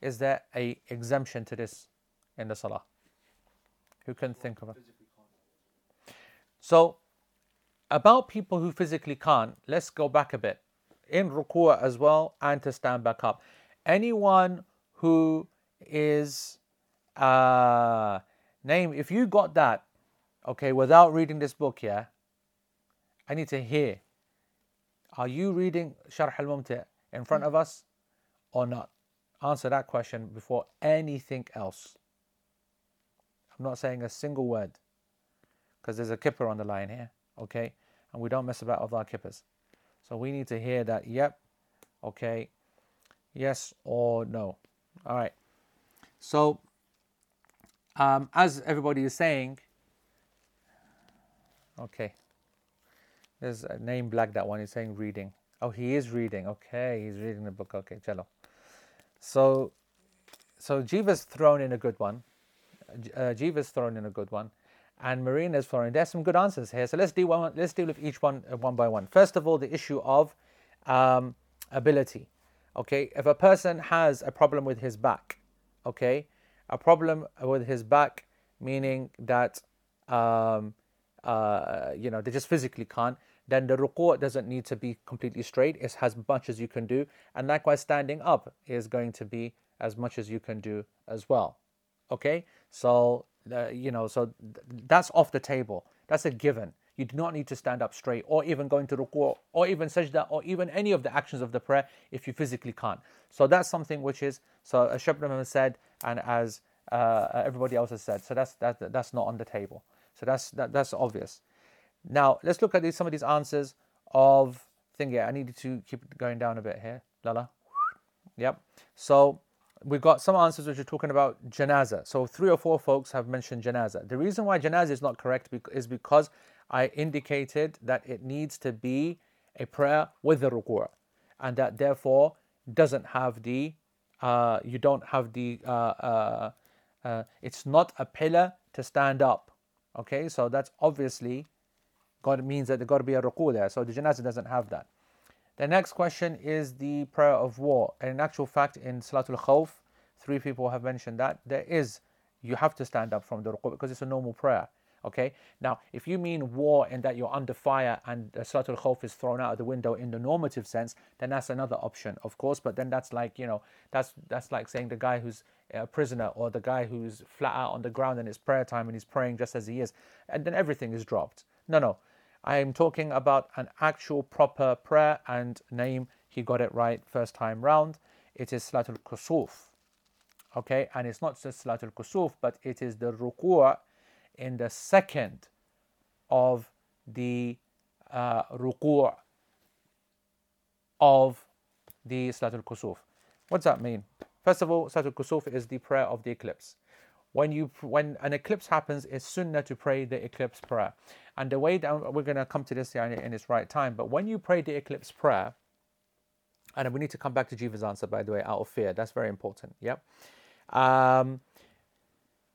Is there an exemption to this in the salah? Who can think of it? So, about people who physically can't, let's go back a bit. In ruku'ah as well, and to stand back up. Anyone who is, uh, name, if you got that, okay, without reading this book, yeah, I need to hear. Are you reading Sharh al-Mumti' in front of us or not? Answer that question before anything else. I'm not saying a single word, because there's a kippah on the line here, okay? And we don't mess about with our kippahs. So we need to hear that, yep, okay, yes or no. All right. So, um, as everybody is saying, okay, there's a name black, that one is saying reading. Oh, he is reading, okay, he's reading the book, okay, chalo. So, so Jiva's thrown in a good one. Uh, Jiva's thrown in a good one. And Marina's foreign. There's some good answers here. So let's deal, one, let's deal with each one uh, one by one. First of all, the issue of um, ability. Okay, if a person has a problem with his back, okay, a problem with his back, meaning that, um, uh, you know, they just physically can't, then the ruku' doesn't need to be completely straight. It's as much as you can do. And likewise, standing up is going to be as much as you can do as well. Okay, so... Uh, you know, so th- that's off the table. That's a given. You do not need to stand up straight, or even go into ruku', or even sajda, or even any of the actions of the prayer if you physically can't. So that's something which is, so as Shaykh Uthameen said, and as uh, everybody else has said, so that's that's that's not on the table. So that's that, that's obvious. Now let's look at these, some of these answers of thing. Yeah, I need to keep going down a bit here, Lala. Yep. So we've got some answers which are talking about janazah. So three or four folks have mentioned janazah. The reason why janazah is not correct is because I indicated that it needs to be a prayer with the ruku'ah, and that therefore doesn't have the, uh, you don't have the, uh, uh, uh, it's not a pillar to stand up. Okay, so that's obviously God means that there got to be a ruku there. So the janazah doesn't have that. The next question is the prayer of war. And in actual fact, in Salatul Khawf, three people have mentioned that there is, you have to stand up from the ruku because it's a normal prayer. Okay, now if you mean war and that you're under fire and uh, Salatul Khawf is thrown out of the window in the normative sense, then that's another option, of course. But then that's like, you know, that's that's like saying the guy who's a prisoner or the guy who's flat out on the ground and it's prayer time and he's praying just as he is, and then everything is dropped. No, no, I am talking about an actual proper prayer, and Naeem, he got it right first time round. It is Salatul Kusuf. Okay, and it's not just Salatul Kusuf, but it is the ruku' in the second of the uh, ruku' of the Salatul Kusuf. What's that mean? First of all, Salatul Kusuf is the prayer of the eclipse. When you when an eclipse happens, it's sunnah to pray the eclipse prayer. And the way that we're going to come to this in its right time, but when you pray the eclipse prayer, and we need to come back to Jiva's answer, by the way, out of fear. That's very important. Yeah. Um,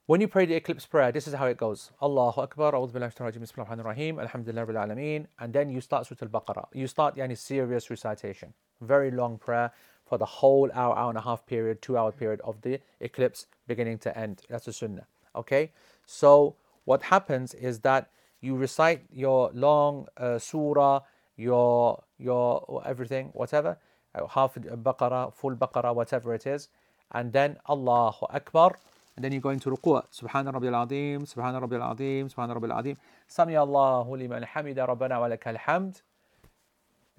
When you pray the eclipse prayer, this is how it goes. Allahu Akbar, A'udhu Billahi Shaitanir Rajeem, Bismillahir Rahmanir Rahim, Alhamdulillahi Rabbil Alameen. And then you start Surah Al-Baqarah. You start yani serious recitation. Very long prayer for the whole hour, hour and a half period, two hour period of the eclipse beginning to end. That's the sunnah. Okay? So what happens is that you recite your long uh, surah, your, your everything, whatever, half Baqarah, full Baqarah, whatever it is. And then Allahu Akbar. And then you go into ruku'. Subhana Rabbil Azim, Subhana Rabbil Azim, Subhana Rabbil Azim. Sami Allahu liman hamida rabbana wa lakal hamd.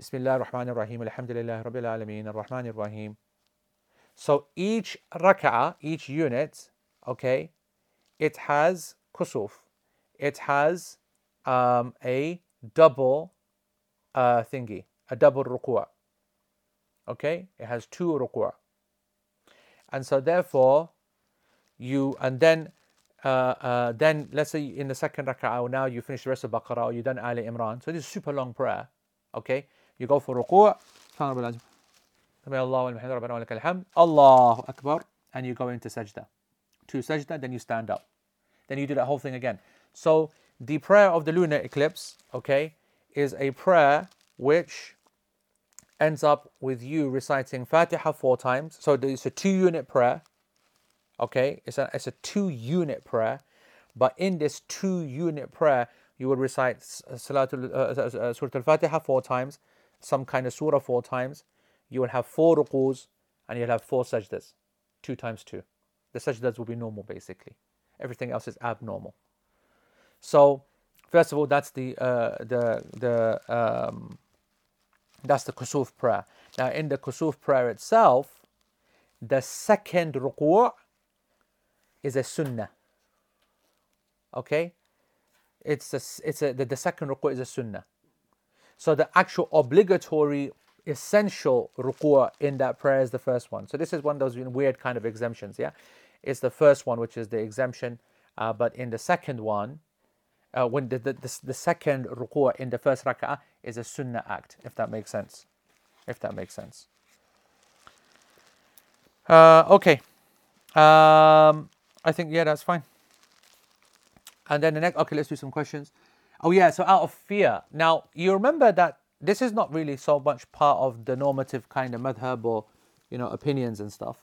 Bismillahir Rahmanir Rahim. Alhamdulillahi Rabbil Alamin. Ar-Rahmanir Rahim. So each rak'ah, each unit, okay, it has kusuf. It has um, a double uh, thingy, a double ruku'. Okay? It has two ruku'. And so therefore you and then uh, uh, then let's say in the second rak'ah or now you finish the rest of Baqarah or you done Ali Imran, so this is super long prayer. Okay, you go for ruku', Allahu Akbar, and you go into sajda, to sajda, then you stand up, then you do that whole thing again. So the prayer of the lunar eclipse, okay, is a prayer which ends up with you reciting Fatiha four times. So it's a two unit prayer. Okay, it's a, it's a two-unit prayer, but in this two-unit prayer, you would recite Salatul, uh, uh, Surah Al-Fatiha four times, some kind of surah four times, you will have four rukus, and you'll have four sajdas, two times two. The sajdas will be normal, basically. Everything else is abnormal. So, first of all, that's the, uh, the, the, um, that's the kusuf prayer. Now, in the kusuf prayer itself, the second ruku' is a sunnah. Okay, it's a, it's a, the, the second ruku' is a sunnah. So the actual obligatory, essential ruku' in that prayer is the first one. So this is one of those weird kind of exemptions. Yeah, it's the first one which is the exemption. Uh, but in the second one, uh, when the the, the, the second ruku' in the first rak'ah is a sunnah act. If that makes sense. If that makes sense. Uh, okay. Um, I think, yeah, that's fine. And then the next, okay, let's do some questions. Oh yeah, so out of fear. Now, you remember that this is not really so much part of the normative kind of madhab or, you know, opinions and stuff.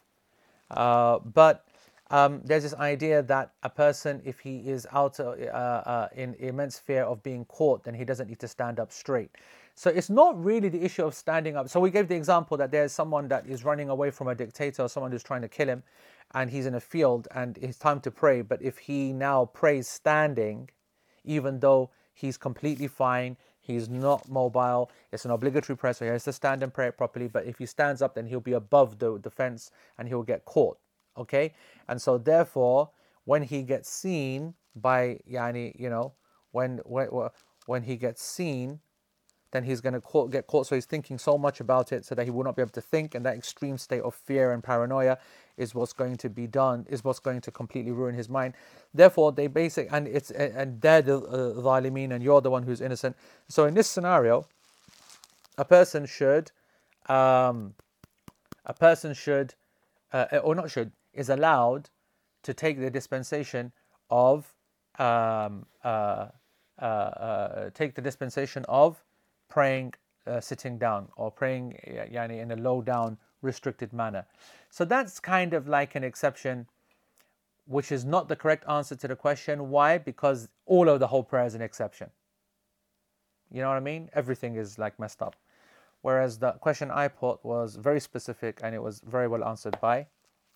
Uh, but um, there's this idea that a person, if he is out uh, uh, in immense fear of being caught, then he doesn't need to stand up straight. So it's not really the issue of standing up. So we gave the example that there's someone that is running away from a dictator or someone who's trying to kill him, and he's in a field and it's time to pray. But if he now prays standing, even though he's completely fine, he's not mobile, it's an obligatory prayer, so he has to stand and pray it properly. But if he stands up, then he'll be above the, the fence and he'll get caught. Okay? And so therefore, when he gets seen by, yani, you know, when when, when he gets seen, then he's going to get caught. So he's thinking so much about it so that he will not be able to think. And that extreme state of fear and paranoia is what's going to be done, is what's going to completely ruin his mind. Therefore, they basic and it's and they're the uh, zalimeen and you're the one who's innocent. So in this scenario, a person should, um, a person should, uh, or not should, is allowed to take the dispensation of um, uh, uh, uh, take the dispensation of praying uh, sitting down, or praying yani in a low down restricted manner. So that's kind of like an exception, which is not the correct answer to the question. Why? Because all of the whole prayer is an exception. You know what I mean? Everything is like messed up. Whereas the question I put was very specific, and it was very well answered by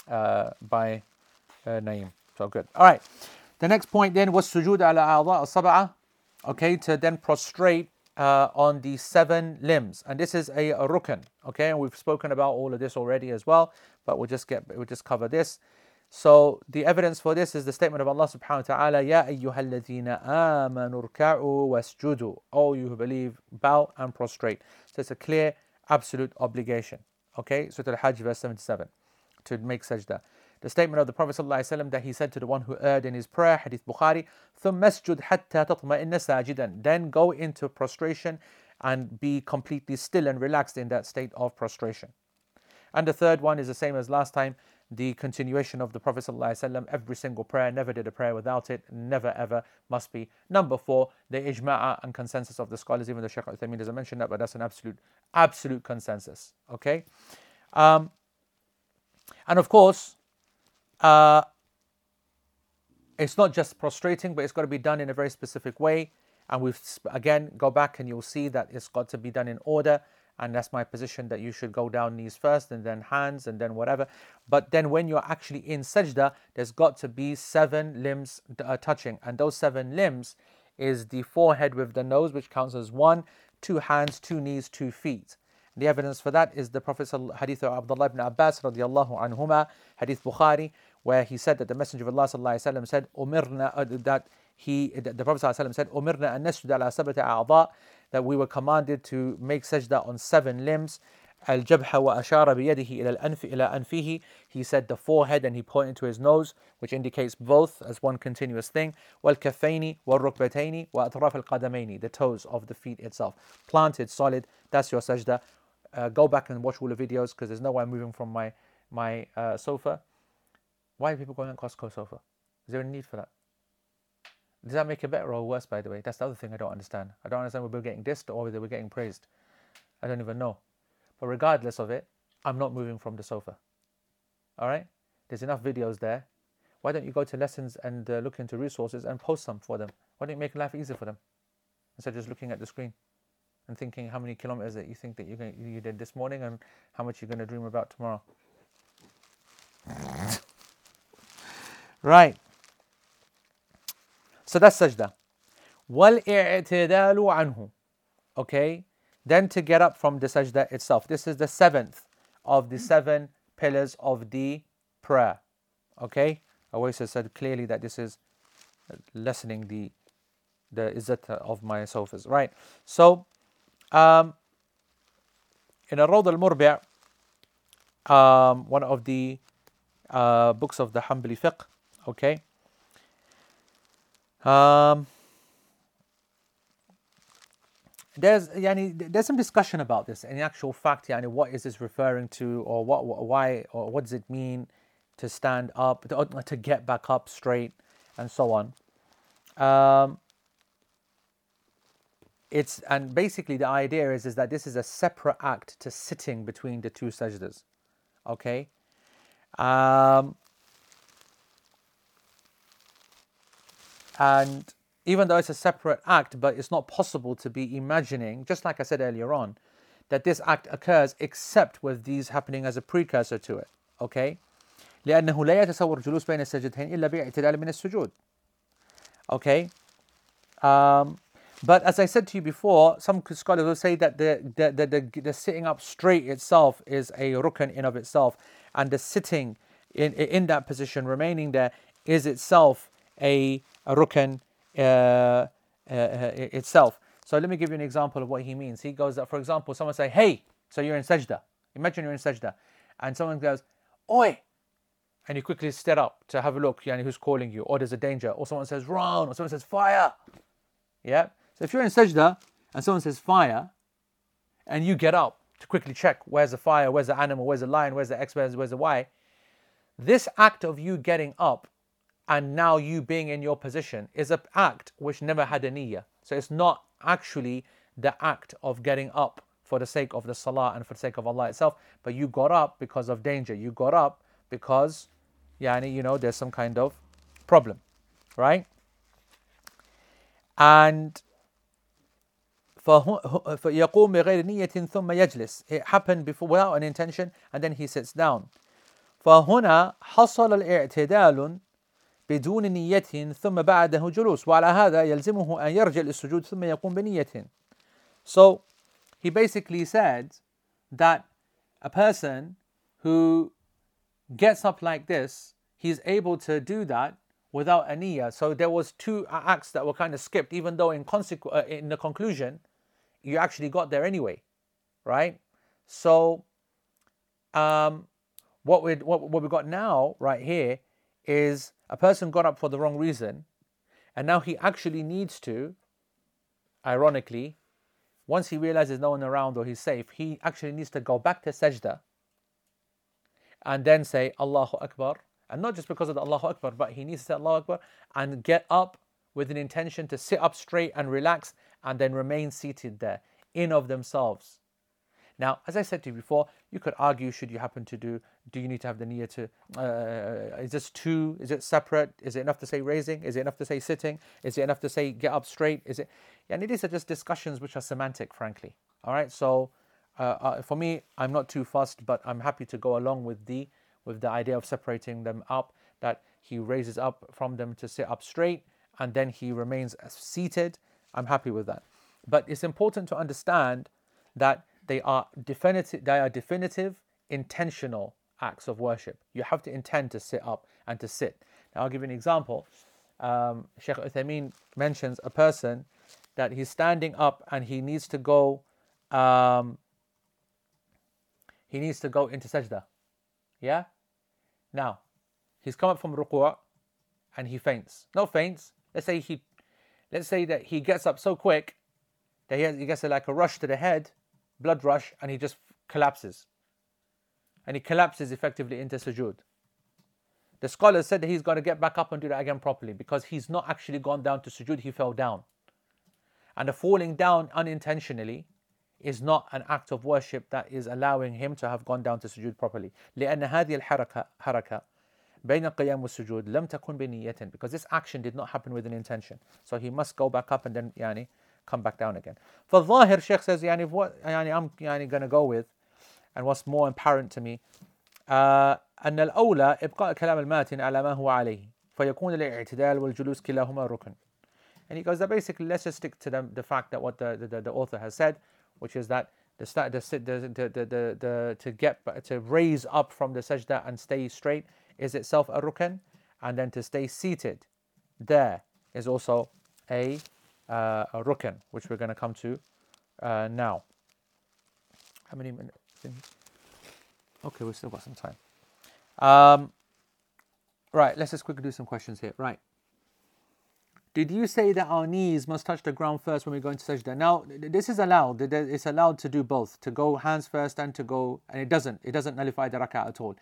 uh, by uh, Naeem. So good. All right. The next point then was sujood ala a'dha as-sab'a. Okay, to then prostrate uh, on the seven limbs, and this is a, a rukn. Okay, and we've spoken about all of this already as well, but we'll just get we'll just cover this. So the evidence for this is the statement of Allah subhanahu wa ta'ala, Ya ayyuhalladhina amanu rka'u wasjudu. Oh, you who believe, bow and prostrate. So it's a clear, absolute obligation. Okay, Surah Al-Hajj verse seventy-seven, to make sajda. The statement of the Prophet sallallahu alaihi wasallam that he said to the one who erred in his prayer, Hadith Bukhari, thumma asjud hatta tatma'inna sajidan. Then go into prostration and be completely still and relaxed in that state of prostration. And the third one is the same as last time, the continuation of the Prophet ﷺ, every single prayer, never did a prayer without it, never ever, must be. Number four, the ijma'a and consensus of the scholars, even though Shaykh Uthameen doesn't mention that, but that's an absolute, absolute consensus, okay? Um, and of course, uh, it's not just prostrating, but it's got to be done in a very specific way. And we've, again, go back and you'll see that it's got to be done in order. And that's my position, that you should go down knees first and then hands and then whatever. But then when you're actually in sajda, there's got to be seven limbs uh, touching. And those seven limbs is the forehead with the nose, which counts as one, two hands, two knees, two feet. The evidence for that is the Prophet hadith of Abdullah ibn Abbas radiallahu anhuma, hadith Bukhari, where he said that the Messenger of Allah sallallahu alaihi wasallam said, Umirna, uh, that he, the Prophet sallallahu alaihi wasallam said, Umirna an nasjud ala sabata a'adha, that we were commanded to make sajda on seven limbs. Al-jabha wa ashara biyadihi ila al-anfi ila anfihi. He said the forehead and he pointed to his nose, which indicates both as one continuous thing. Wal-kaffaini wal-rukbataini wa atraf al-qadamaini, the toes of the feet itself. Planted, solid, that's your sajda. Uh, go back and watch all the videos, because there's no way I'm moving from my, my uh, sofa. Why are people going on Costco sofa? Is there a need for that? Does that make it better or worse, by the way? That's the other thing I don't understand. I don't understand whether we're getting dissed or whether we're getting praised. I don't even know. But regardless of it, I'm not moving from the sofa. All right? There's enough videos there. Why don't you go to lessons and uh, look into resources and post some for them? Why don't you make life easier for them? Instead of just looking at the screen and thinking how many kilometers that you think that you're gonna, you did this morning and how much you're going to dream about tomorrow. Right. So that's sajda. وَالْإِعْتِدَالُ عَنْهُ. Okay, then to get up from the sajda itself. This is the seventh of the seven pillars of the prayer. Okay, Oasis said clearly that this is lessening the the izzat of my sofas. Right, so um, in al-Rawd al-Murbi', um, one of the uh, books of the Hanbali fiqh, okay, Um, there's yani, there's some discussion about this. In actual fact, yani, what is this referring to, or what, what, why, or what does it mean to stand up, to, to get back up straight, and so on. Um, it's and basically the idea is is that this is a separate act to sitting between the two sajdas, okay. Um, And even though it's a separate act, but it's not possible to be imagining, just like I said earlier on, that this act occurs except with these happening as a precursor to it. Okay? لأنه لا يتصور جلوس بين السجدتين إلا باعتدال من السجود. Okay? Um, but as I said to you before, some scholars will say that the, the, the, the, the sitting up straight itself is a rukn in of itself, and the sitting in, in that position, remaining there, is itself a a rukn uh, uh, itself. So let me give you an example of what he means. He goes that, for example, someone say, hey, so you're in sajda. Imagine you're in sajda. And someone goes, oi. And you quickly step up to have a look, yani, who's calling you, or there's a danger, or someone says run, or someone says fire. Yeah? So if you're in sajda and someone says fire, and you get up to quickly check, where's the fire, where's the animal, where's the lion, where's the X, where's, where's the Y, this act of you getting up and now you being in your position is an act which never had a niyyah. So it's not actually the act of getting up for the sake of the salah and for the sake of Allah itself, but you got up because of danger. You got up because, yani, you know, there's some kind of problem, right? And it happened before without an intention, and then he sits down. فهنا حصل الاعتدال بدون نية ثم بعده جلوس وعلى هذا يلزمه أن يرجع للسجود ثم يقوم بنية. So he basically said that a person who gets up like this, he's able to do that without a niyyah. So there was two acts that were kind of skipped, even though in, consequ- uh, in the conclusion, you actually got there anyway, right? So um, what, we'd, what, what we got now right here is a person got up for the wrong reason, and now he actually needs to, ironically, once he realizes no one around or he's safe, he actually needs to go back to sajda and then say Allahu Akbar. And not just because of the Allahu Akbar, but he needs to say Allahu Akbar and get up with an intention to sit up straight and relax and then remain seated there in of themselves. Now, as I said to you before, you could argue, should you happen to do, do you need to have the niyyah to, uh, is this two, is it separate? Is it enough to say raising? Is it enough to say sitting? Is it enough to say get up straight? Is it, and these are just discussions which are semantic, frankly. All right, so uh, uh, for me, I'm not too fussed, but I'm happy to go along with the, with the idea of separating them up, that he raises up from them to sit up straight, and then he remains seated. I'm happy with that. But it's important to understand that They are definitive. They are definitive, intentional acts of worship. You have to intend to sit up and to sit. Now, I'll give you an example. Um, Shaykh Uthameen mentions a person that he's standing up and he needs to go. Um, he needs to go into sajda. Yeah. Now, he's come up from ruku' and he faints. No faints. Let's say he, let's say that he gets up so quick that he, has, he gets a, like a rush to the head. Blood rush, and he just collapses. And he collapses effectively into sujood. The scholars said that he's going to get back up and do that again properly, because he's not actually gone down to sujood, he fell down. And the falling down unintentionally is not an act of worship that is allowing him to have gone down to sujood properly. لأن هذه الحركة حركة بين القيام والسجود لم تكن بنية, because this action did not happen with an intention. So he must go back up and then yani, come back down again. For Zahir, Sheikh says, yani, what yani, I'm yani, going to go with, and what's more apparent to me, uh, أن الأولى إبقاء كلام الماتن على ما هو عليه فيكون الاعتدال والجلوس كلاهما ركن. And he goes that basically let's just stick to the, the fact that what the, the, the author has said, which is that the the the the, the, the to get to raise up from the sajda and stay straight is itself a rukn, and then to stay seated there is also a Uh, a rukn, which we're going to come to uh, now. How many minutes? Okay, we've still got some time. Um, right, let's just quickly do some questions here. Right. Did you say that our knees must touch the ground first when we go into sajda? Now, this is allowed. It's allowed to do both, to go hands first and to go, and it doesn't. It doesn't nullify the rak'ah at all.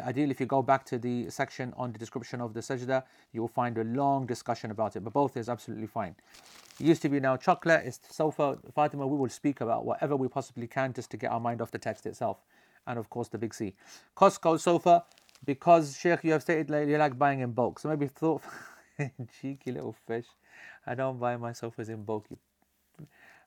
Ideally, if you go back to the section on the description of the sajda, you will find a long discussion about it, but both is absolutely fine. It used to be now chocolate, it's sofa, Fatima, we will speak about whatever we possibly can just to get our mind off the text itself, and of course the big C. Costco sofa, because Sheikh, you have stated like, you like buying in bulk, so maybe thought, cheeky little fish, I don't buy my sofas in bulk.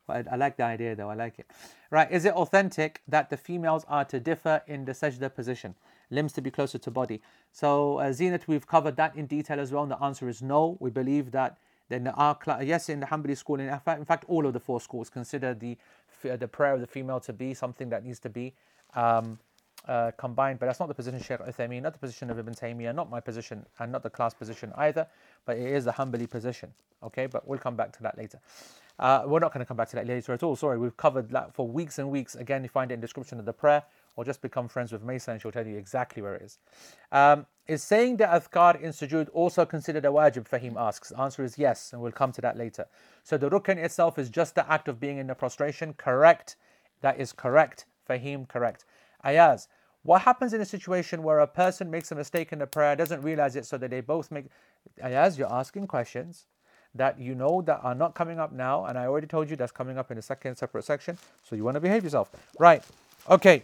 But I like the idea though, I like it. Right, is it authentic that the females are to differ in the sajda position? Limbs to be closer to body. So uh, Zenith, we've covered that in detail as well, and the answer is no. We believe that then there are, yes, in the Hanbali school, in fact, in fact all of the four schools consider the the prayer of the female to be something that needs to be um, uh, combined, but that's not the position of Shaykh Uthameen, not the position of Ibn Taymiyyah, not my position, and not the class position either, but it is the Hanbali position, okay? But we'll come back to that later. Uh, we're not going to come back to that later at all, sorry, we've covered that for weeks and weeks. Again, you find it in the description of the prayer, or just become friends with Mesa and she'll tell you exactly where it is. Um, is saying the adhkar in sujood also considered a wajib, Fahim asks? The answer is yes, and we'll come to that later. So the rukn itself is just the act of being in the prostration, correct? That is correct, Fahim, correct. Ayaz, What happens in a situation where a person makes a mistake in the prayer, doesn't realize it, so that they both make... Ayaz, you're asking questions that you know that are not coming up now, and I already told you that's coming up in a second separate section, so you want to behave yourself. Right, okay.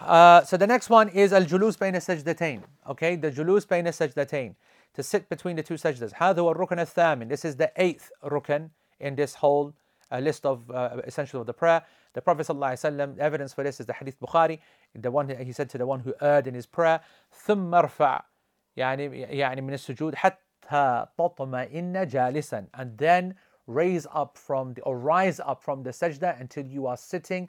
Uh, so the next one is al-julus bayna sajdatain. Okay, the julus bayna sajdatain, to sit between the two sajdas. Hadha wa rukn al-thamin. This is the eighth rukn in this whole uh, list of uh, essential of the prayer. The Prophet ﷺ, evidence for this is the Hadith Bukhari, the one he said to the one who erred in his prayer, ثُمَّ ارْفَعْ يعني, يعني من السجود حَتَّى تَطْمَئِنَّ جَالِسًا. And then raise up from the, or rise up from the sajda until you are sitting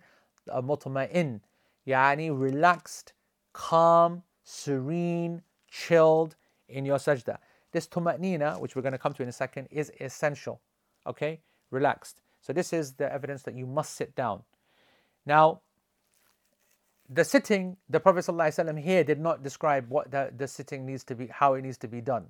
uh, مطمئن, يعني relaxed, calm, serene, chilled in your sajda. This tuma'nina, which we're going to come to in a second, is essential. Okay, relaxed. So this is the evidence that you must sit down. Now, the sitting, the Prophet ﷺ here did not describe what the, the sitting needs to be, how it needs to be done.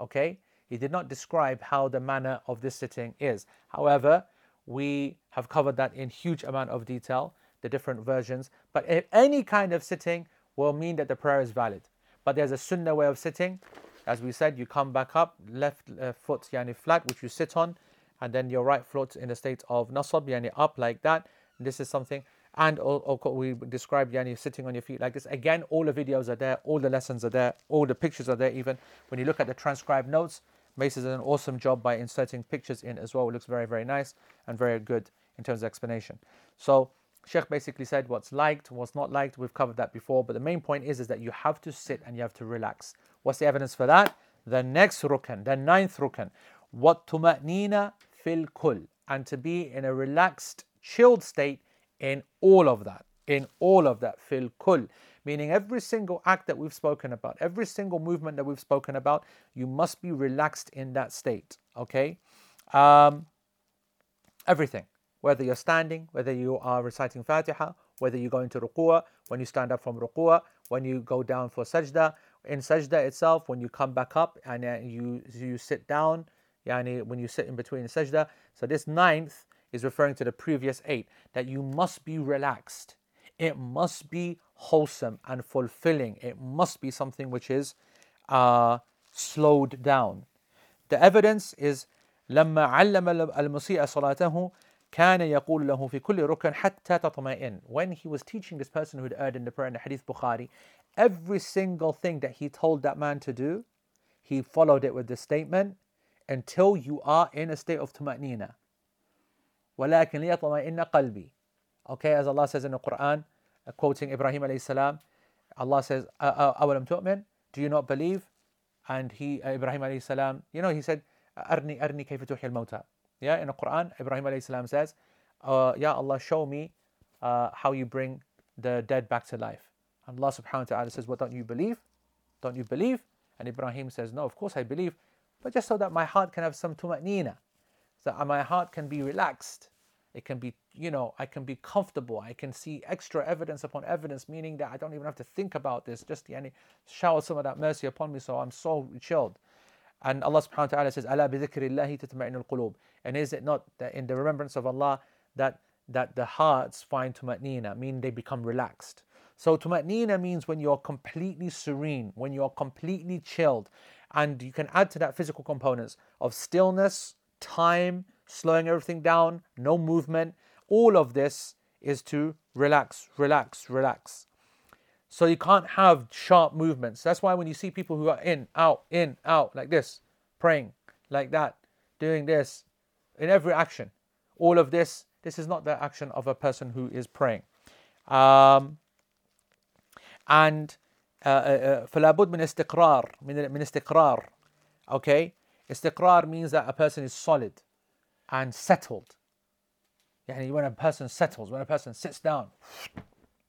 Okay, he did not describe how the manner of this sitting is. However, we have covered that in huge amount of detail, the different versions. But if any kind of sitting will mean that the prayer is valid. But there's a sunnah way of sitting. As we said, you come back up, left uh, foot yani flat, which you sit on, and then your right foot in the state of nasab, yani up like that. This is something, and or, or we described yani sitting on your feet like this. Again, all the videos are there, all the lessons are there, all the pictures are there. Even when you look at the transcribed notes, Mace does an awesome job by inserting pictures in as well. It looks very, very nice and very good in terms of explanation. So Sheikh basically said what's liked, what's not liked. We've covered that before, but the main point is, is that you have to sit and you have to relax. What's the evidence for that? The next rukn, the ninth rukn, what tuma'nina fil kul, and to be in a relaxed, chilled state in all of that, in all of that, fil kul, meaning every single act that we've spoken about, every single movement that we've spoken about, you must be relaxed in that state. Okay, um, everything, whether you're standing, whether you are reciting Fatiha, whether you go into ruku'ah, when you stand up from ruku'ah, when you go down for sajda, in sajda itself, when you come back up and uh, you you sit down. Yani when you sit in between sajda. So this ninth is referring to the previous eight, that you must be relaxed. It must be wholesome and fulfilling. It must be something which is uh, slowed down. The evidence is لما علم المسيء صلاته كان يقول له في كل ركن حتى تطمئن. When he was teaching this person who had erred in the prayer in the Hadith Bukhari, every single thing that he told that man to do, he followed it with the statement, until you are in a state of tuma'nina. وَلَكِنْ لِيَطْمَئِنَّ قَلْبِي. Okay, as Allah says in the Quran, uh, quoting Ibrahim alayhi salam, Allah says, أَوَلَمْ تُؤْمِنْ, do you not believe? And he, uh, Ibrahim alayhi salam, you know, he said, أَرْنِي أَرْنِي كَيْفَ تُحْيَ الْمَوْتَى. Yeah, in the Quran, Ibrahim alayhi salam says, uh, Ya Allah, show me uh, how you bring the dead back to life. And Allah subhanahu wa ta'ala says, well, don't you believe? Don't you believe? And Ibrahim says, no, of course I believe, but just so that my heart can have some tuma'nina, so that my heart can be relaxed. It can be, you know, I can be comfortable. I can see extra evidence upon evidence, meaning that I don't even have to think about this. Just yani, shower some of that mercy upon me, so I'm so chilled. And Allah subhanahu wa ta'ala says, أَلَا بِذِكْرِ اللَّهِ تَطْمَئِنُّ الْقُلُوبِ. And is it not that in the remembrance of Allah that, that the hearts find tuma'nina, meaning they become relaxed. So tuma'nina means when you're completely serene, when you're completely chilled. And you can add to that physical components of stillness, time, slowing everything down, no movement. All of this is to relax, relax, relax. So you can't have sharp movements. That's why when you see people who are in, out, in, out, like this, praying, like that, doing this, in every action, all of this, this is not the action of a person who is praying. Um, and... فلا بد من استقرار من من استقرار. Okay, استقرار means that a person is solid and settled. يعني when a person settles, when a person sits down,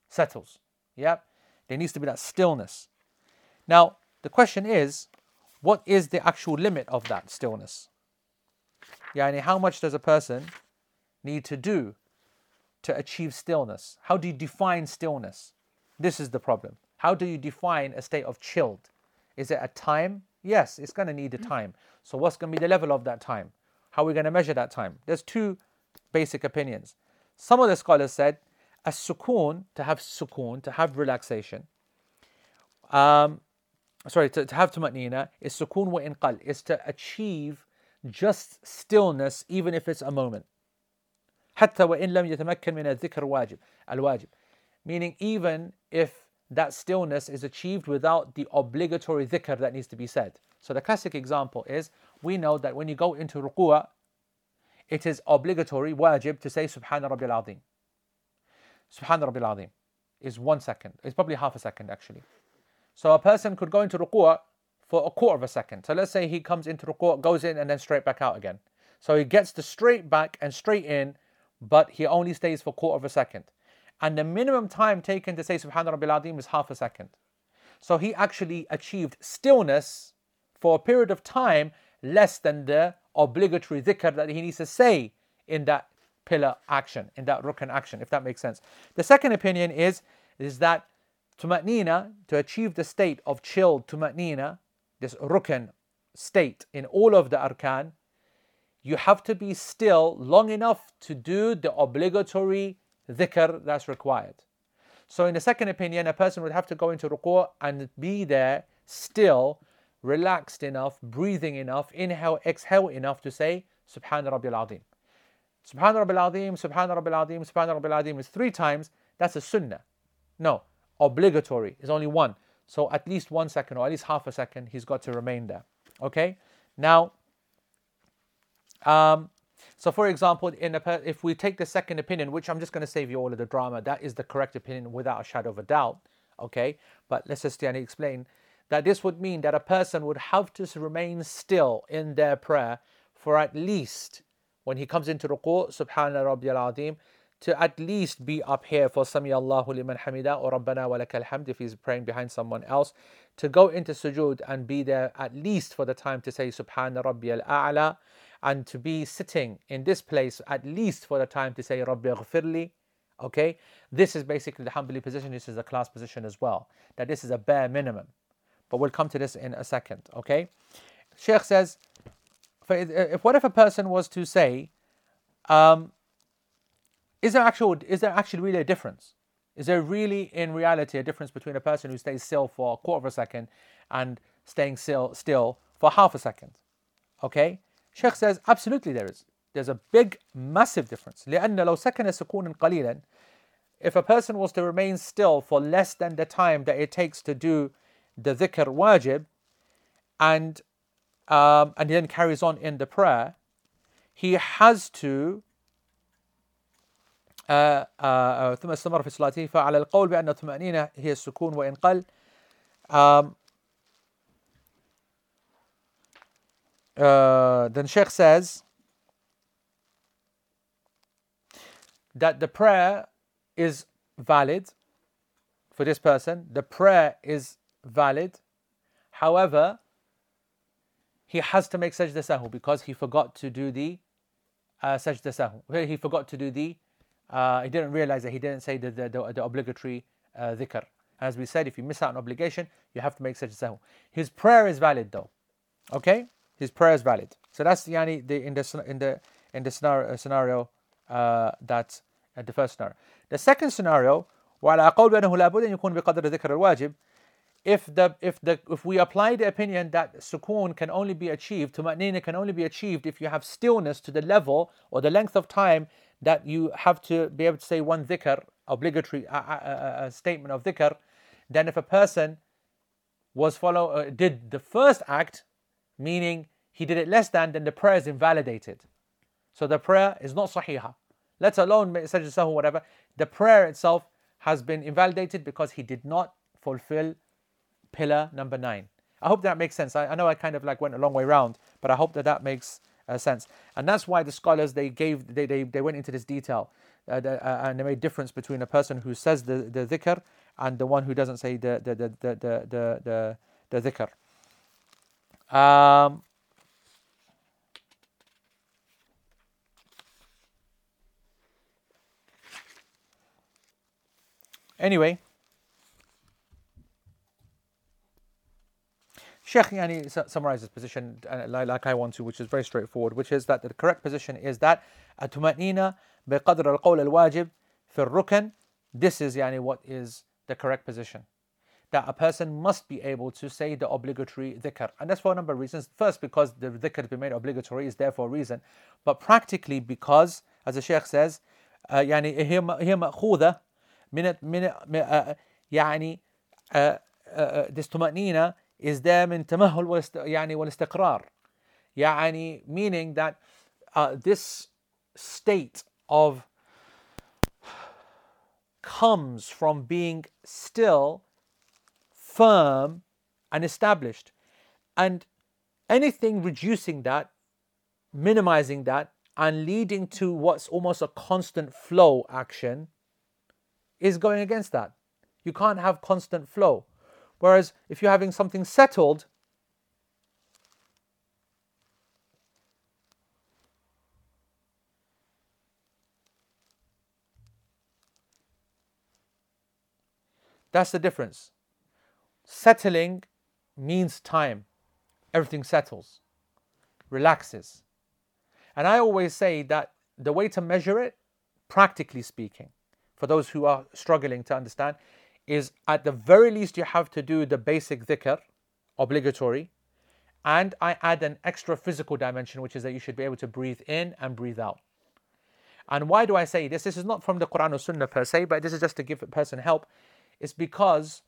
settles. Yep, there needs to be that stillness. Now the question is, what is the actual limit of that stillness? يعني how much does a person need to do to achieve stillness? How do you define stillness? This is the problem. How do you define a state of chilled? Is it a time? Yes, it's going to need a time. So what's going to be the level of that time? How are we going to measure that time? There's two basic opinions. Some of the scholars said, as-sukoon, to have sukoon, to have relaxation. Um, sorry, to, to have tuma'nina is sukoon wa inqal, is to achieve just stillness, even if it's a moment. Hatta wa in lam yatamakkan min al-dhikr wajib, al-wajib. Meaning, even if that stillness is achieved without the obligatory dhikr that needs to be said. So the classic example is, we know that when you go into ruku'ah, it is obligatory, wajib, to say Subhana Rabbil Azim. Subhana Rabbil Azim is one second. It's probably half a second actually. So a person could go into ruku'ah for a quarter of a second. So let's say he comes into ruku'ah, goes in and then straight back out again. So he gets the straight back and straight in, but he only stays for a quarter of a second. And the minimum time taken to say Subhana Rabbil Azim is half a second. So he actually achieved stillness for a period of time less than the obligatory dhikr that he needs to say in that pillar action, in that rukn action, if that makes sense. The second opinion is, is that tuma'nina, to achieve the state of chilled tuma'nina, this rukn state in all of the arkan, you have to be still long enough to do the obligatory dhikr that's required. So in the second opinion, a person would have to go into ruku' and be there still, relaxed enough, breathing enough, inhale, exhale enough to say Subhana Rabbil Azim. Subhana Rabbil Azim, Subhana Rabbil Azim, Subhana Rabbil Azim is three times. That's a sunnah. No, obligatory is only one. So at least one second or at least half a second he's got to remain there. Okay? Now, um, so for example, in a, if we take the second opinion, which I'm just going to save you all of the drama, that is the correct opinion without a shadow of a doubt. Okay? But let's just explain that this would mean that a person would have to remain still in their prayer for at least, when he comes into ruku', Subhana Rabbiyal Azim, to at least be up here for Sami Allahu liman hamida or Rabbana wa lakal hamd if he's praying behind someone else, to go into sujood and be there at least for the time to say Subhana Rabbiyal A'la, and to be sitting in this place at least for the time to say Rabbi Ghfirli. Okay, this is basically the Hanbali position. This is the class position as well, that this is a bare minimum. But we'll come to this in a second, okay? Shaykh says, if what if a person was to say, um, is there actual, is there actually really a difference? Is there really, in reality, a difference between a person who stays still for a quarter of a second and staying still, still for half a second? Okay? Shaykh says, absolutely there is. There's a big, massive difference. لأن لو سكن سكونا قليلا, if a person was to remain still for less than the time that it takes to do the dhikr wajib, and um, and then carries on in the prayer, he has to uh, uh, ثم استمر في صلاته فعلى القول بأن الطمأنينة هي السكون وإن قل um, uh, then Shaykh says that the prayer is valid for this person. The prayer is valid, however, he has to make sajda sahu because he forgot to do the uh, sajda sahu. He forgot to do the, uh, he didn't realize that he didn't say the, the, the, the obligatory uh, dhikr. As we said, if you miss out an obligation, you have to make sajda sahu. His prayer is valid though, okay? His prayer is valid. So that's yani, the in the in the in the scenario, scenario uh, that uh, the first scenario. The second scenario, وعلى قول بأنه لا بد أن يكون بقدر ذكر الواجب. If the if the if we apply the opinion that sukoon can only be achieved, tuma'nina can only be achieved if you have stillness to the level or the length of time that you have to be able to say one dhikr, obligatory uh, uh, uh, statement of dhikr, then if a person was follow uh, did the first act, meaning he did it less than, then the prayer is invalidated. So the prayer is not sahiha. Let alone sajda sahu, whatever. The prayer itself has been invalidated because he did not fulfill pillar number nine. I hope that makes sense. I, I know I kind of like went a long way round, but I hope that that makes uh, sense. And that's why the scholars, they gave, they they, they went into this detail uh, the, uh, and they made difference between a person who says the, the dhikr and the one who doesn't say the the the the the the, the dhikr. Um, anyway. Shaykh yani summarizes position like I want to, which is very straightforward, which is that the correct position is that at-tuma'nina bi qadr al-qawl al-wajib fi ar-rukn This is yani, what is the correct position, that a person must be able to say the obligatory dhikr. And that's for a number of reasons. First, because the dhikr to be made obligatory is there for a reason. But practically because, as the Shaykh says, uh, yani, هي مأخوذة من من يعني this tumanina is there من تمهل يعني والاستقرار. يعني meaning that uh, this state of comes from being still, firm and established, and anything reducing that, minimizing that and leading to what's almost a constant flow action is going against that. You can't have constant flow. Whereas if you're having something settled, that's the difference. Settling means time. Everything settles, relaxes. And I always say that the way to measure it, practically speaking, for those who are struggling to understand, is at the very least you have to do the basic dhikr, obligatory, and I add an extra physical dimension, which is that you should be able to breathe in and breathe out. And why do I say this? This is not from the Quran or Sunnah per se, but this is just to give a person help. It's because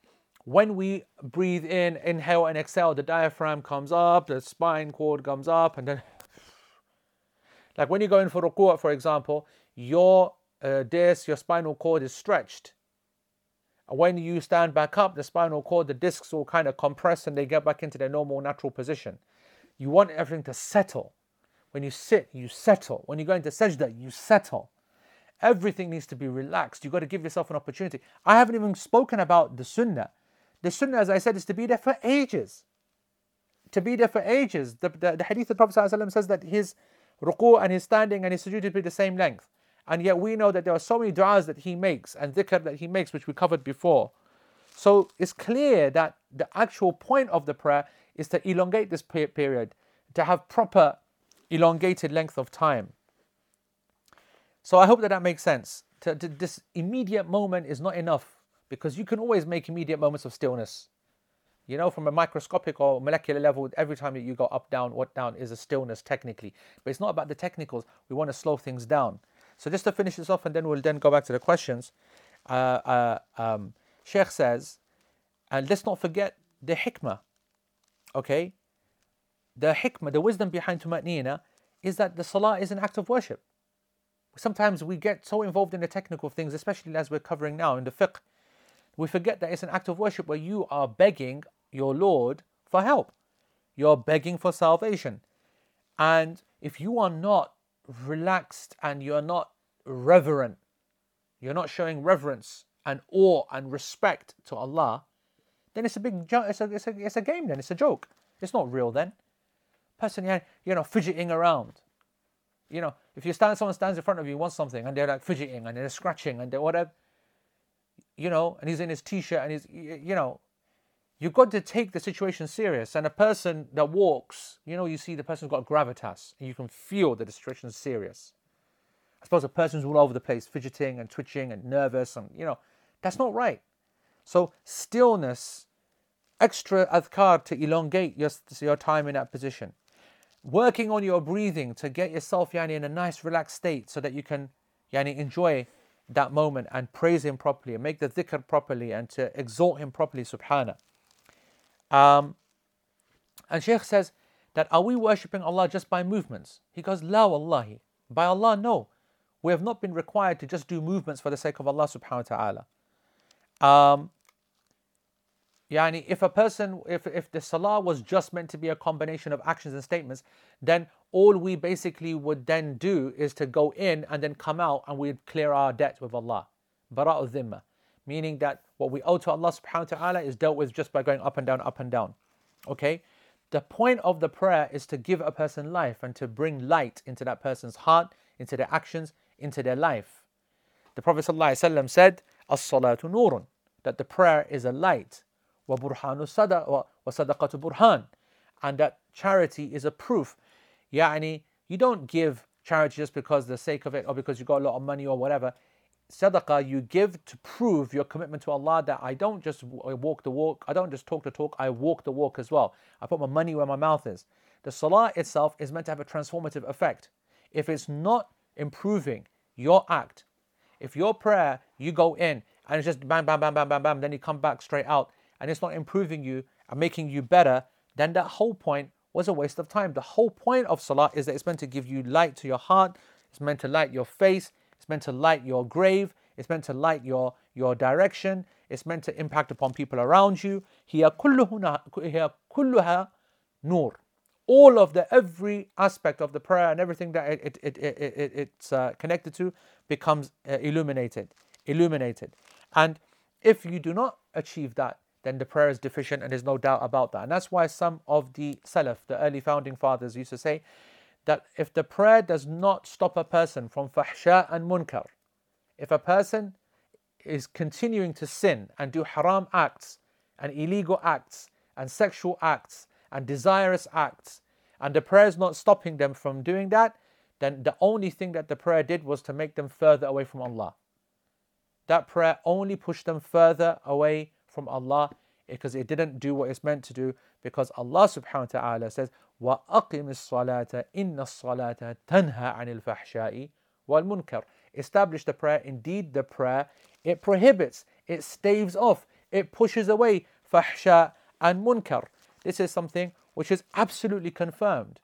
when we breathe in, inhale and exhale, the diaphragm comes up, the spine cord comes up, and then... like when you go in for ruku', for example, your uh, disc, your spinal cord is stretched. When you stand back up, the spinal cord, the discs all kind of compress and they get back into their normal, natural position. You want everything to settle. When you sit, you settle. When you go into sajda, you settle. Everything needs to be relaxed. You've got to give yourself an opportunity. I haven't even spoken about the sunnah. The sunnah, as I said, is to be there for ages. To be there for ages. The, the, the hadith of the Prophet ﷺ says that his ruku' and his standing and his sujood would be the same length. And yet we know that there are so many du'as that he makes and dhikr that he makes, which we covered before. So it's clear that the actual point of the prayer is to elongate this period, to have proper elongated length of time. So I hope that that makes sense. To, to, this immediate moment is not enough, because you can always make immediate moments of stillness. You know, from a microscopic or molecular level, every time that you go up, down, what, down is a stillness technically. But it's not about the technicals. We want to slow things down. So just to finish this off, and then we'll then go back to the questions. Uh, uh, um, Shaykh says, and let's not forget the hikmah. Okay? The hikmah, the wisdom behind tumanina, is that the salah is an act of worship. Sometimes we get so involved in the technical things, especially as we're covering now in the fiqh, we forget that it's an act of worship where you are begging your Lord for help. You're begging for salvation. And if you are not relaxed and you're not reverent, you're not showing reverence and awe and respect to Allah, then it's a big joke. It's a, it's a, it's a game then. It's a joke. It's not real then. Person, you know, fidgeting around. You know, if you stand, someone stands in front of you, wants something, and they're like fidgeting, and they're scratching, and they're whatever, you know, and he's in his t-shirt, and he's, you know, you've got to take the situation serious. And a person that walks, you know, you see the person's got gravitas, and you can feel that the situation's serious. I suppose a person's all over the place, fidgeting and twitching and nervous, and, you know, that's not right. So stillness, extra adhkar to elongate your, your time in that position. Working on your breathing to get yourself yani, in a nice relaxed state so that you can yani, enjoy that moment and praise him properly and make the dhikr properly and to exalt him properly, subhana. Um, and Shaykh says that are we worshipping Allah just by movements? He goes, la wallahi. By Allah, no. We have not been required to just do movements for the sake of Allah subhanahu wa ta'ala. Um, Yani, if a person, if, if the salah was just meant to be a combination of actions and statements, then all we basically would then do is to go in and then come out and we'd clear our debt with Allah. Bara'u dhimma. Meaning that what we owe to Allah subhanahu wa ta'ala is dealt with just by going up and down, up and down. Okay? The point of the prayer is to give a person life and to bring light into that person's heart, into their actions, into their life. The Prophet ﷺ said, as-salatu nurun, that the prayer is a light. وَبُرْحَانُ الصَّدَقَةُ وَصَدَقَةُ بُرْحَانُ, and that charity is a proof. يعني, you don't give charity just because the sake of it or because you got a lot of money or whatever. sadaqah you give to prove your commitment to Allah, that I don't just walk the walk, I don't just talk the talk, I walk the walk as well. I put my money where my mouth is. The salah itself is meant to have a transformative effect. If it's not improving your act, if your prayer, you go in and it's just bam, bam, bam, bam, bam, bam, then you come back straight out, and it's not improving you and making you better, then that whole point was a waste of time. The whole point of salah is that it's meant to give you light to your heart, it's meant to light your face, it's meant to light your grave, it's meant to light your, your direction, it's meant to impact upon people around you. Hiya kulluha nur. All of the, every aspect of the prayer and everything that it, it, it, it, it, it's uh, connected to becomes uh, illuminated, illuminated. And if you do not achieve that, then the prayer is deficient, and there's no doubt about that. And that's why some of the Salaf, the early founding fathers, used to say that if the prayer does not stop a person from fahsha and munkar, if a person is continuing to sin and do haram acts and illegal acts and sexual acts and desirous acts, and the prayer is not stopping them from doing that, then the only thing that the prayer did was to make them further away from Allah. That prayer only pushed them further away from Allah, because it didn't do what it's meant to do, because Allah subhanahu wa ta'ala says, وَأَقِمِ الصَّلَاةَ إِنَّ الصَّلَاةَ تَنْهَى عَنِ الْفَحْشَاءِ وَالْمُنْكَرِ. Establish the prayer. Indeed, the prayer, it prohibits, it staves off, it pushes away fahsha and munkar. This is something which is absolutely confirmed.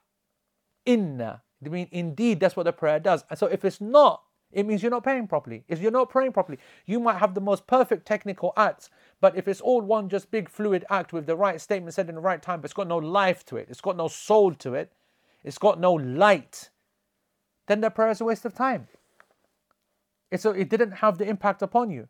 Inna, I mean, indeed, that's what the prayer does. And so if it's not, it means you're not praying properly. If you're not praying properly, you might have the most perfect technical acts, but if it's all one just big fluid act with the right statement said in the right time, but it's got no life to it, it's got no soul to it, it's got no light, then the prayer is a waste of time. It's so it didn't have the impact upon you.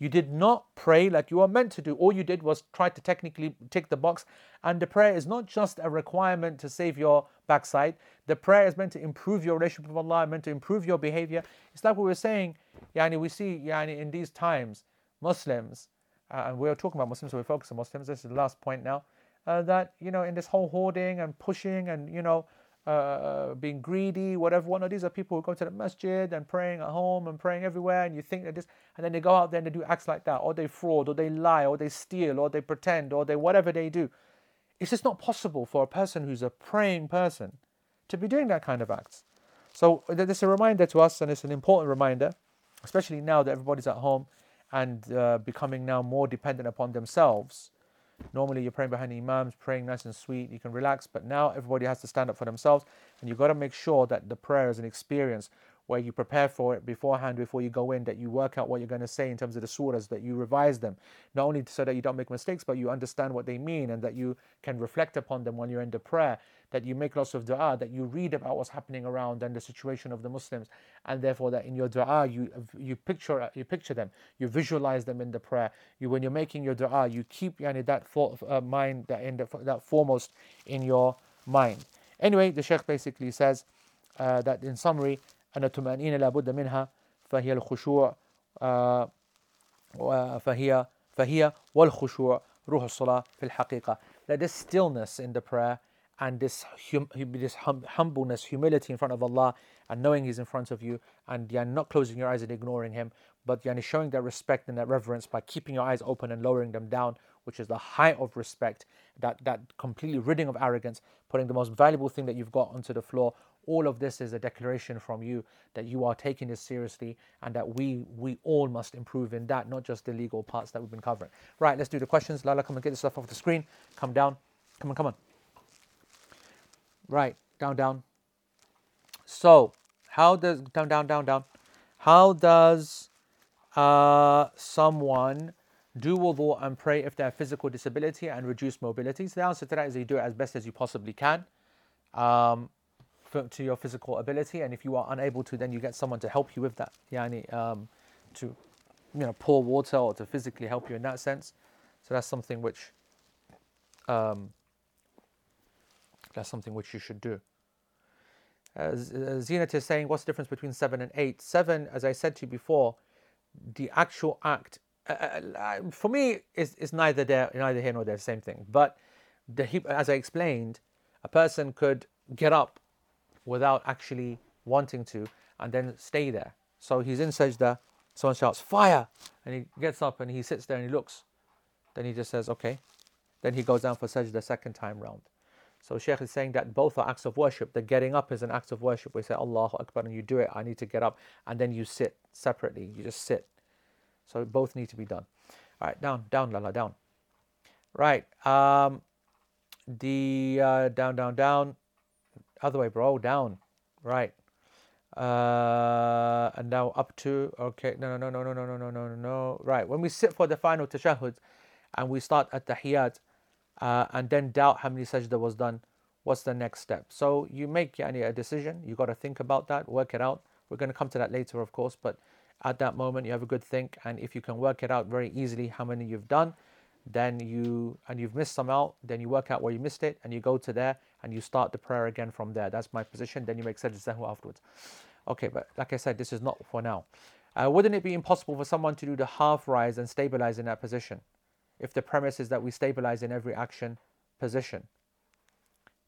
You did not pray like you were meant to do. All you did was try to technically tick the box. And the prayer is not just a requirement to save your backside. The prayer is meant to improve your relationship with Allah, meant to improve your behavior. It's like we were saying, yani, we see yani, in these times, Muslims, uh, and we were talking about Muslims, so we focus on Muslims, this is the last point now, uh, that, you know, in this whole hoarding and pushing and, you know, Uh, being greedy, whatever. One of these are people who go to the masjid and praying at home and praying everywhere, and you think that this, and then they go out there and they do acts like that, or they fraud, or they lie, or they steal, or they pretend, or they whatever they do. It's just not possible for a person who's a praying person to be doing that kind of acts. So it's a reminder to us, and it's an important reminder, especially now that everybody's at home and uh, becoming now more dependent upon themselves. Normally you're praying behind the imams, praying nice and sweet, you can relax, but now everybody has to stand up for themselves, and you've got to make sure that the prayer is an experience where you prepare for it beforehand, before you go in, that you work out what you're going to say in terms of the surahs, that you revise them, not only so that you don't make mistakes, but you understand what they mean, and that you can reflect upon them when you're in the prayer, that you make lots of dua, that you read about what's happening around and the situation of the Muslims, and therefore that in your dua you you picture you picture them, you visualize them in the prayer. You, when you're making your dua, you keep yani, that thought of, uh, mind that in the, that foremost in your mind. Anyway, the Shaykh basically says uh, that in summary. أن الطمأنينة لا بد منها فهي الخشوع فهي فهي والخشوع روح الصلاة في الحقيقة. That this stillness in the prayer and this hum, this hum, humbleness, humility in front of Allah, and knowing He's in front of you, and you're not closing your eyes and ignoring Him, but you're showing that respect and that reverence by keeping your eyes open and lowering them down, which is the height of respect. That that completely ridding of arrogance, putting the most valuable thing that you've got onto the floor. All of this is a declaration from you that you are taking this seriously, and that we we all must improve in that, not just the legal parts that we've been covering. Right, let's do the questions. Lala, come and get this stuff off the screen. Come down. Come on, come on. Right, down, down. So, how does, down, down, down, down. How does uh, someone do wudu and pray if they have physical disability and reduced mobility? So the answer to that is you do it as best as you possibly can. Um... to your physical ability, and if you are unable to, then you get someone to help you with that, yani, um, to you know pour water or to physically help you in that sense. So that's something which um, that's something which you should do. Uh, Zenat is saying, what's the difference between seven and eight? Seven, as I said to you before, the actual act uh, for me is is neither there neither here nor there, same thing. But the as I explained, a person could get up without actually wanting to, and then stay there. So he's in sajda, Someone shouts, fire! And he gets up and he sits there and he looks. Then he just says, okay. Then he goes down for sajda the second time round. So Shaykh is saying that both are acts of worship. The getting up is an act of worship. We say, Allahu Akbar, and you do it, I need to get up. And then you sit separately, you just sit. So both need to be done. All right, down, down, Lala, down. Right, um, the uh, down, down, down. Other way, bro, down. Right. Uh, and now up to, okay, no, no, no, no, no, no, no, no, no, no. Right, when we sit for the final tashahhud and we start at tahiyyat, Uh, and then doubt how many sajda was done, what's the next step? So you make yani, a decision, you got to think about that, work it out. We're going to come to that later, of course, but at that moment you have a good think, and if you can work it out very easily how many you've done, then you, and you've missed some out, then you work out where you missed it, and you go to there, and you start the prayer again from there. That's my position. Then you make sajda sahwa afterwards. Okay, but like I said, this is not for now. Uh, wouldn't it be impossible for someone to do the half rise and stabilize in that position, if the premise is that we stabilize in every action position?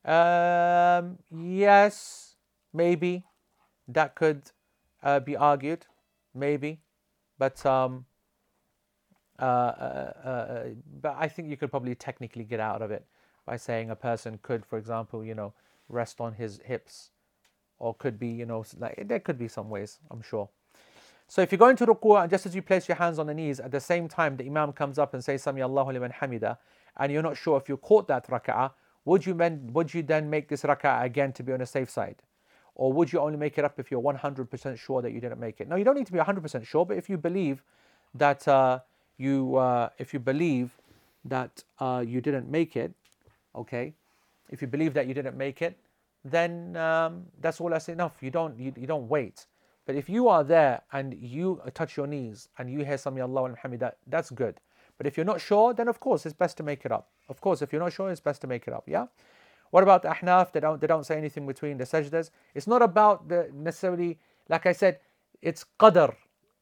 Um, yes, maybe. That could uh, be argued, maybe. But um, uh, uh, uh, but I think you could probably technically get out of it by saying a person could, for example, you know, rest on his hips, or could be, you know, like, there could be some ways, I'm sure. So if you go into ruku'ah, and just as you place your hands on the knees, at the same time the imam comes up and says Sami Allahu liman hamida, and you're not sure if you caught that raka'ah, would you then, would you then make this raka'ah again to be on a safe side? Or would you only make it up if you're one hundred percent sure that you didn't make it? No, you don't need to be one hundred percent sure, but if you believe that uh, you, uh, if you believe that uh, you didn't make it, okay, if you believe that you didn't make it, then um, that's all that's enough. You don't, you, you don't wait. But if you are there and you touch your knees and you hear Sami Allahu liman hamidah, that's good. But if you're not sure, then of course it's best to make it up. Of course, if you're not sure, it's best to make it up, yeah? What about the ahnaf? They don't, they don't say anything between the sajdas. It's not about the necessarily, like I said, it's qadr,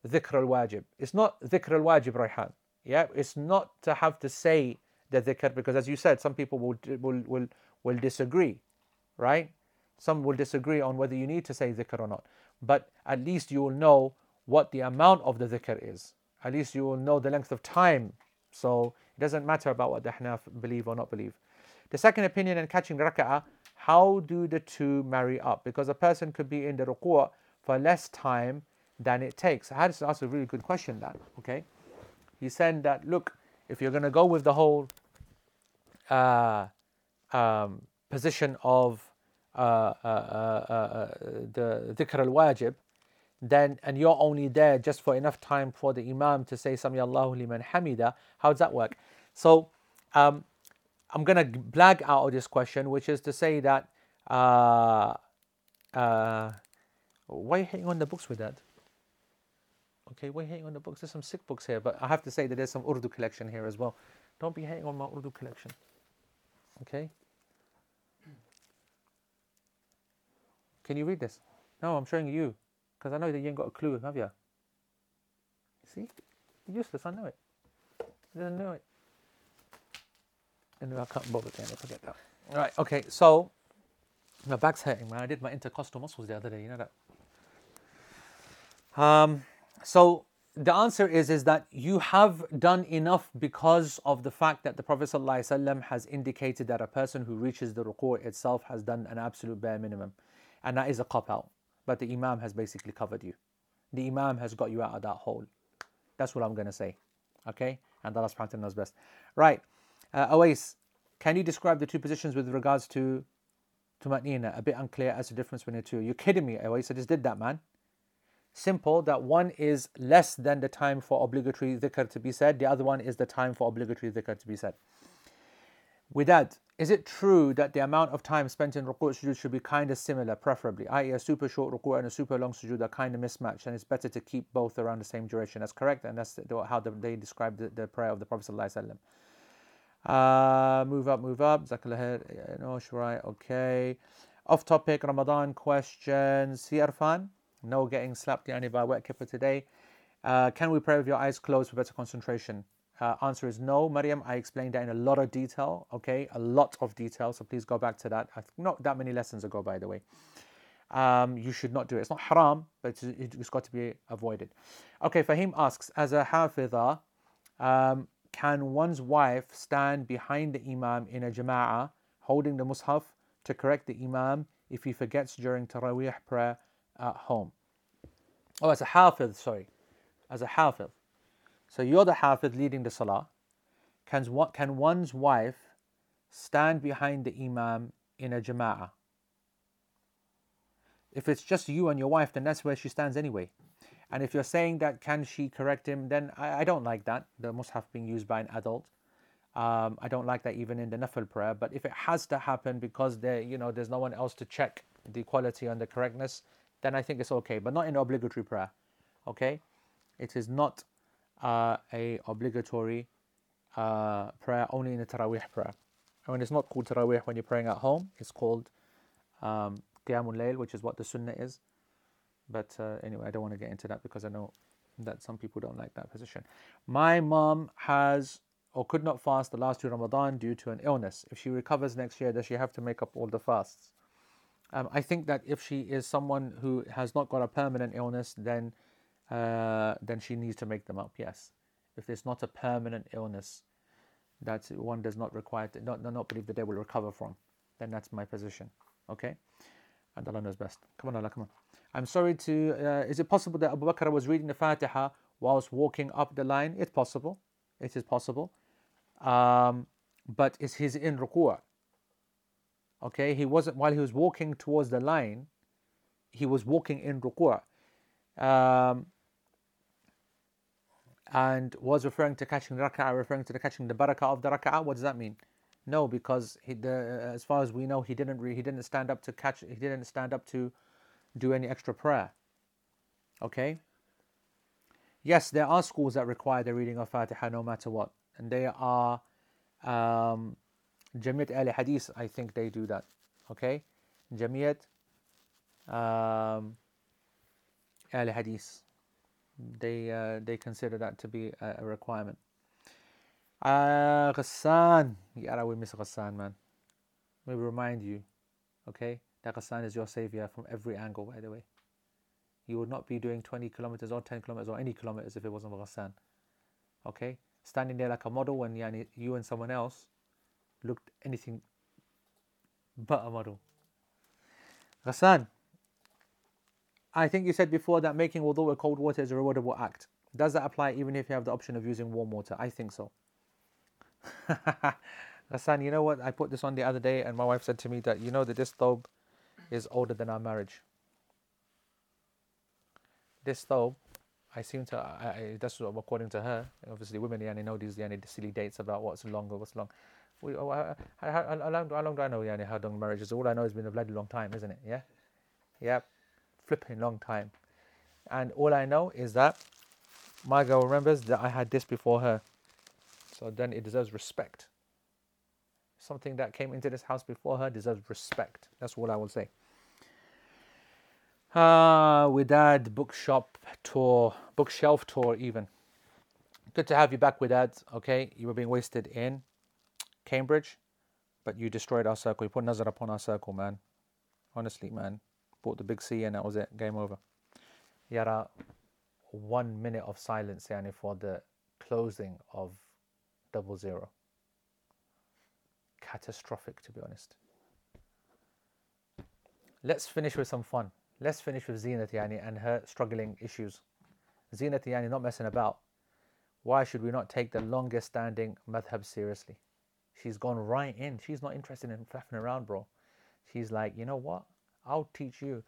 dhikr al-wajib. It's not dhikr al-wajib, Rayhan. Yeah? It's not to have to say the dhikr, because as you said, some people will, will, will, will disagree, right? Some will disagree on whether you need to say dhikr or not. But at least you will know what the amount of the dhikr is. At least you will know the length of time. So it doesn't matter about what the Hanaf believe or not believe. The second opinion in catching raka'ah, how do the two marry up? Because a person could be in the ruku'ah for less time than it takes. I had to ask a really good question that, okay? He said that, look, if you're going to go with the whole uh, um, position of Uh, uh, uh, uh, the dhikr al-wajib, then, and you're only there just for enough time for the imam to say Sami Allahu liman hamida, how does that work? So um, I'm going to blag out of this question, which is to say that uh, uh, why are you hitting on the books with that? Okay, why are you hitting on the books? There's some sick books here, but I have to say that there's some Urdu collection here as well. Don't be hitting on my Urdu collection, okay? Can you read this? No, I'm showing you, because I know that you ain't got a clue, have you? See? You're useless, I know it. I didn't know it. And I can't bother again, I forget that. Right, okay, so, my back's hurting, man. I did my intercostal muscles the other day, you know that? Um, so, the answer is, is that you have done enough because of the fact that the Prophet ﷺ has indicated that a person who reaches the ruku' itself has done an absolute bare minimum. And that is a cop-out. But the imam has basically covered you. The imam has got you out of that hole. That's what I'm going to say. Okay? And Allah subhanahu wa ta'ala knows best. Right. Uh, Awais, can you describe the two positions with regards to Tumatnina? A bit unclear as to the difference between the two. You're kidding me, Awais. I just did that, man. Simple, that one is less than the time for obligatory dhikr to be said. The other one is the time for obligatory dhikr to be said. With that, is it true that the amount of time spent in ruku' sujood should be kind of similar, preferably, that is a super short ruku' and a super long sujood are kind of mismatched, and it's better to keep both around the same duration? That's correct, and that's how they describe the, the prayer of the Prophet ﷺ. Uh, move up, move up. Zakallah, Enosh, right, okay. Off topic, Ramadan questions. Sierfan, no getting slapped yani by a wet kipper today. Uh, can we pray with your eyes closed for better concentration? Uh, answer is no, Maryam. I explained that in a lot of detail, okay, a lot of detail, so please go back to that. I th- not that many lessons ago, by the way. um, you should not do it. It's not haram, but it's, it's got to be avoided. Okay, Fahim asks, as a hafidah, um, can one's wife stand behind the imam in a jama'ah holding the mushaf to correct the imam if he forgets during tarawih prayer at home? Oh, as a hafidh, sorry. As a hafidh. So you're the hafidh leading the salah. Can, can one's wife stand behind the imam in a jama'ah? If it's just you and your wife, then that's where she stands anyway. And if you're saying that, can she correct him, then I, I don't like that, the mushaf being used by an adult. Um, I don't like that even in the nafil prayer. But if it has to happen because there, you know, there's no one else to check the quality and the correctness, then I think it's okay, but not in obligatory prayer. Okay, it is not uh, a obligatory uh, prayer, only in a tarawih prayer. And when it's not called tarawih when you're praying at home, it's called um, qiyamul layl, which is what the sunnah is. But uh, anyway, I don't want to get into that because I know that some people don't like that position. My mom has or could not fast the last two Ramadan due to an illness. If she recovers next year, does she have to make up all the fasts? Um, I think that if she is someone who has not got a permanent illness, then uh, then she needs to make them up, yes. If there's not a permanent illness that one does not require, to, not, not believe that they will recover from, then that's my position, okay? And Allah knows best. Come on, Allah, come on. I'm sorry to, uh, is it possible that Abu Bakrah was reading the Fatiha whilst walking up the line? It's possible, it is possible. Um, but is his in ruku'ah? Okay, he wasn't, while he was walking towards the line, he was walking in ruku'ah, um, and was referring to catching the raka'ah, referring to the catching the barakah of the raka'ah. What does that mean? No, because he, the, as far as we know, he didn't re, he didn't stand up to catch, he didn't stand up to do any extra prayer. Okay. Yes, there are schools that require the reading of Fatiha no matter what, and they are. Um, Jamiyat Ali Hadith, I think they do that. Okay, Jamiyat um, Ali Hadith, they uh, they consider that to be a, a requirement. Uh, Ghassan, yeah, we miss Ghassan, man. We remind you, okay, that Ghassan is your savior from every angle. By the way, you would not be doing twenty kilometers or ten kilometers or any kilometers if it wasn't for Ghassan. Okay, standing there like a model when yani, you and someone else looked anything but a model. Ghassan, I think you said before that making wudu with cold water is a rewardable act. Does that apply even if you have the option of using warm water? I think so. Ghassan, you know what? I put this on the other day and my wife said to me that, you know that this thobe is older than our marriage. This thobe, I seem to, I, I, that's according to her. Obviously women, yeah, they know these, yeah, they silly dates about what's long or what's long. We, oh, how, how, how, long, how long do I know yani, how long marriage is? All I know has been a bloody long time, isn't it? Yeah? Yeah. Flipping long time. And all I know is that my girl remembers that I had this before her. So then it deserves respect. Something that came into this house before her deserves respect. That's all I will say. Uh, Widad bookshop tour, bookshelf tour even. Good to have you back, Widad. Okay, you were being wasted in Cambridge, but you destroyed our circle. You put nazar upon our circle, man. Honestly, man. Bought the big C and that was it. Game over. Yara, one minute of silence yani, for the closing of double zero. Catastrophic, to be honest. Let's finish with some fun. Let's finish with Zinat yani, and her struggling issues. Zinat yani, not messing about. Why should we not take the longest standing madhab seriously? She's gone right in. She's not interested in flapping around, bro. She's like, you know what? I'll teach you.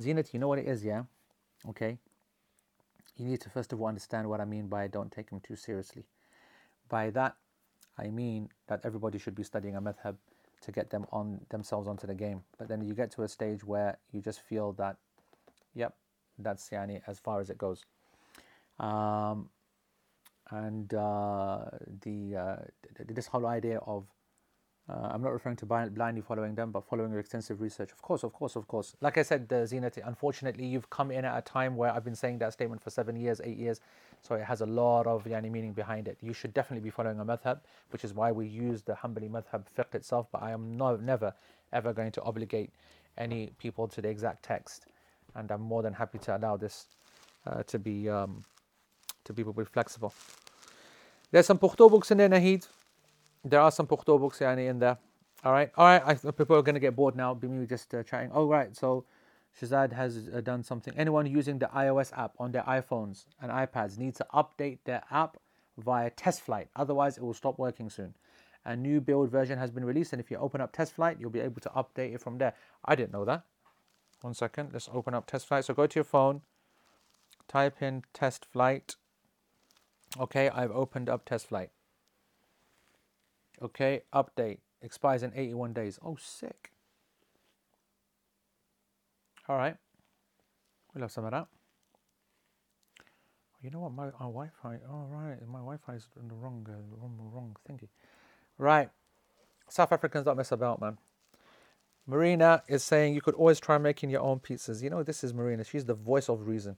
Zinat, you know what it is, yeah? Okay. You need to first of all understand what I mean by don't take him too seriously. By that, I mean that everybody should be studying a madhab to get them on themselves onto the game. But then you get to a stage where you just feel that, yep, that's yani as far as it goes. Um... And uh, the uh, this whole idea of, uh, I'm not referring to blindly following them, but following extensive research. Of course, of course, of course. Like I said, uh, Zinat, unfortunately, you've come in at a time where I've been saying that statement for seven years, eight years. So it has a lot of yani, meaning behind it. You should definitely be following a madhab, which is why we use the Hanbali madhab fiqh itself. But I am no, never, ever going to obligate any people to the exact text, and I'm more than happy to allow this uh, to be um, to be flexible. There's some Pukhto books in there, Nahid. There are some Pukhto books yani, in there. All right, all right. I, people are going to get bored now. Be me just uh, chatting. Oh, right. So Shazad has uh, done something. Anyone using the iOS app on their iPhones and iPads needs to update their app via test flight. Otherwise, it will stop working soon. A new build version has been released, and if you open up test flight, you'll be able to update it from there. I didn't know that. One second. Let's open up test flight. So go to your phone. Type in test flight. Okay, I've opened up test flight. Okay, update. Expires in eighty-one days. Oh, sick. All right. We'll have some of that. You know what? My, my Wi-Fi. Oh, right. My Wi-Fi is in the wrong, uh, wrong, wrong thingy. Right. South Africans don't mess about, man. Marina is saying you could always try making your own pizzas. You know, this is Marina. She's the voice of reason.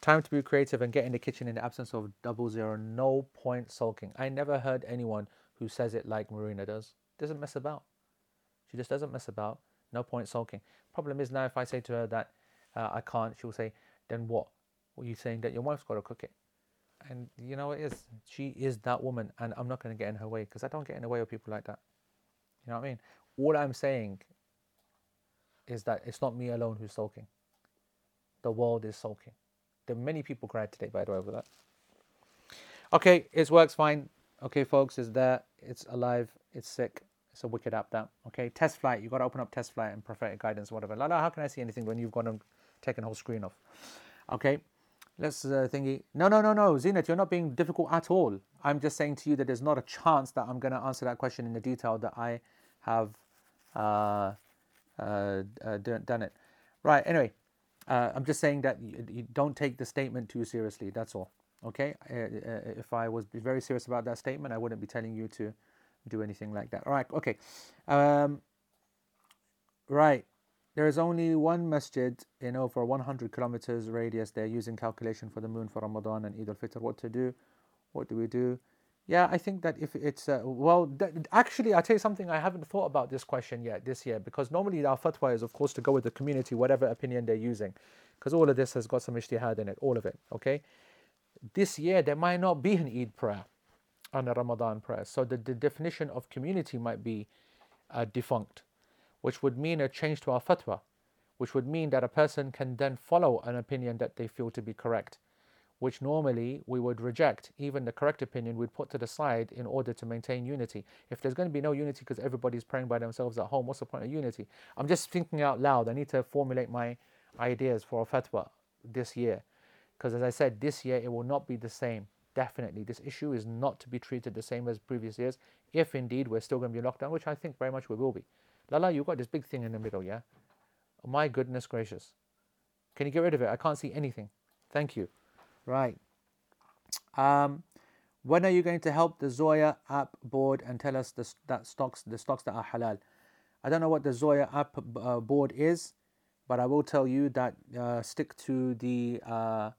Time to be creative and get in the kitchen in the absence of double zero. No point sulking. I never heard anyone who says it like Marina does. Doesn't mess about. She just doesn't mess about. No point sulking. Problem is now if I say to her that uh, I can't, she'll say, then what? What are you saying that your wife's got to cook it? And you know it is. She is that woman, and I'm not going to get in her way because I don't get in the way of people like that. You know what I mean? All I'm saying is that it's not me alone who's sulking. The world is sulking. There are many people cried today, by the way, over that. Okay, it works fine. Okay, folks, it's there. It's alive. It's sick. It's a wicked app, that. Okay, test flight. You've got to open up test flight and prophetic guidance, whatever. Lala, how can I see anything when you've gone and taken the whole screen off? Okay. Let's uh, thingy. No, no, no, no, Zinat, you're not being difficult at all. I'm just saying to you that there's not a chance that I'm going to answer that question in the detail that I have uh, uh, uh, done it. Right, anyway, uh, I'm just saying that you, you don't take the statement too seriously, that's all. Okay? Uh, uh, if I was very serious about that statement, I wouldn't be telling you to do anything like that. All right, okay. Um, right. There is only one masjid in over one hundred kilometers radius. They're using calculation for the moon for Ramadan and Eid al-Fitr. What to do? What do we do? Yeah, I think that if it's... Uh, well, th- actually, I'll tell you something. I haven't thought about this question yet this year because normally our fatwa is, of course, to go with the community, whatever opinion they're using, because all of this has got some ijtihad in it, all of it, okay? This year, there might not be an Eid prayer and a Ramadan prayer. So the, the definition of community might be uh, defunct, which would mean a change to our fatwa, which would mean that a person can then follow an opinion that they feel to be correct, which normally we would reject. Even the correct opinion we'd put to the side in order to maintain unity. If there's going to be no unity because everybody's praying by themselves at home, what's the point of unity? I'm just thinking out loud. I need to formulate my ideas for a fatwa this year, because as I said, this year it will not be the same. Definitely, this issue is not to be treated the same as previous years, if indeed we're still going to be locked down, which I think very much we will be. Lala, you've got this big thing in the middle, yeah? My goodness gracious. Can you get rid of it? I can't see anything. Thank you. Right. Um, when are you going to help the Zoya app board and tell us the, that stocks, the stocks that are halal? I don't know what the Zoya app uh, board is, but I will tell you that uh, stick to the... Uh,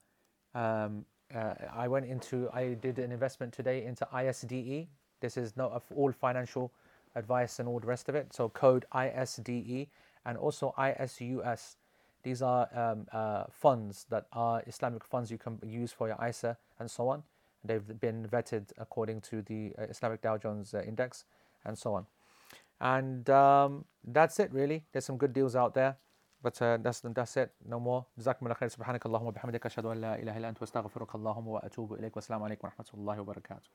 um, uh, I went into... I did an investment today into I S D E. This is not all financial... advice and all the rest of it. So code I S D E and also I S U S. These are um, uh, funds that are Islamic funds you can use for your I S A and so on. They've been vetted according to the uh, Islamic Dow Jones uh, index and so on. And um, that's it really. There's some good deals out there, but uh, that's that's it. No more. Jazakumullah khair. Subhanakallahumma bihamdika ashhadu an la ilaha illa anta astaghfiruka wa atubu ilaik. Wassalamu alaikum wa rahmatullahi wa barakatuh.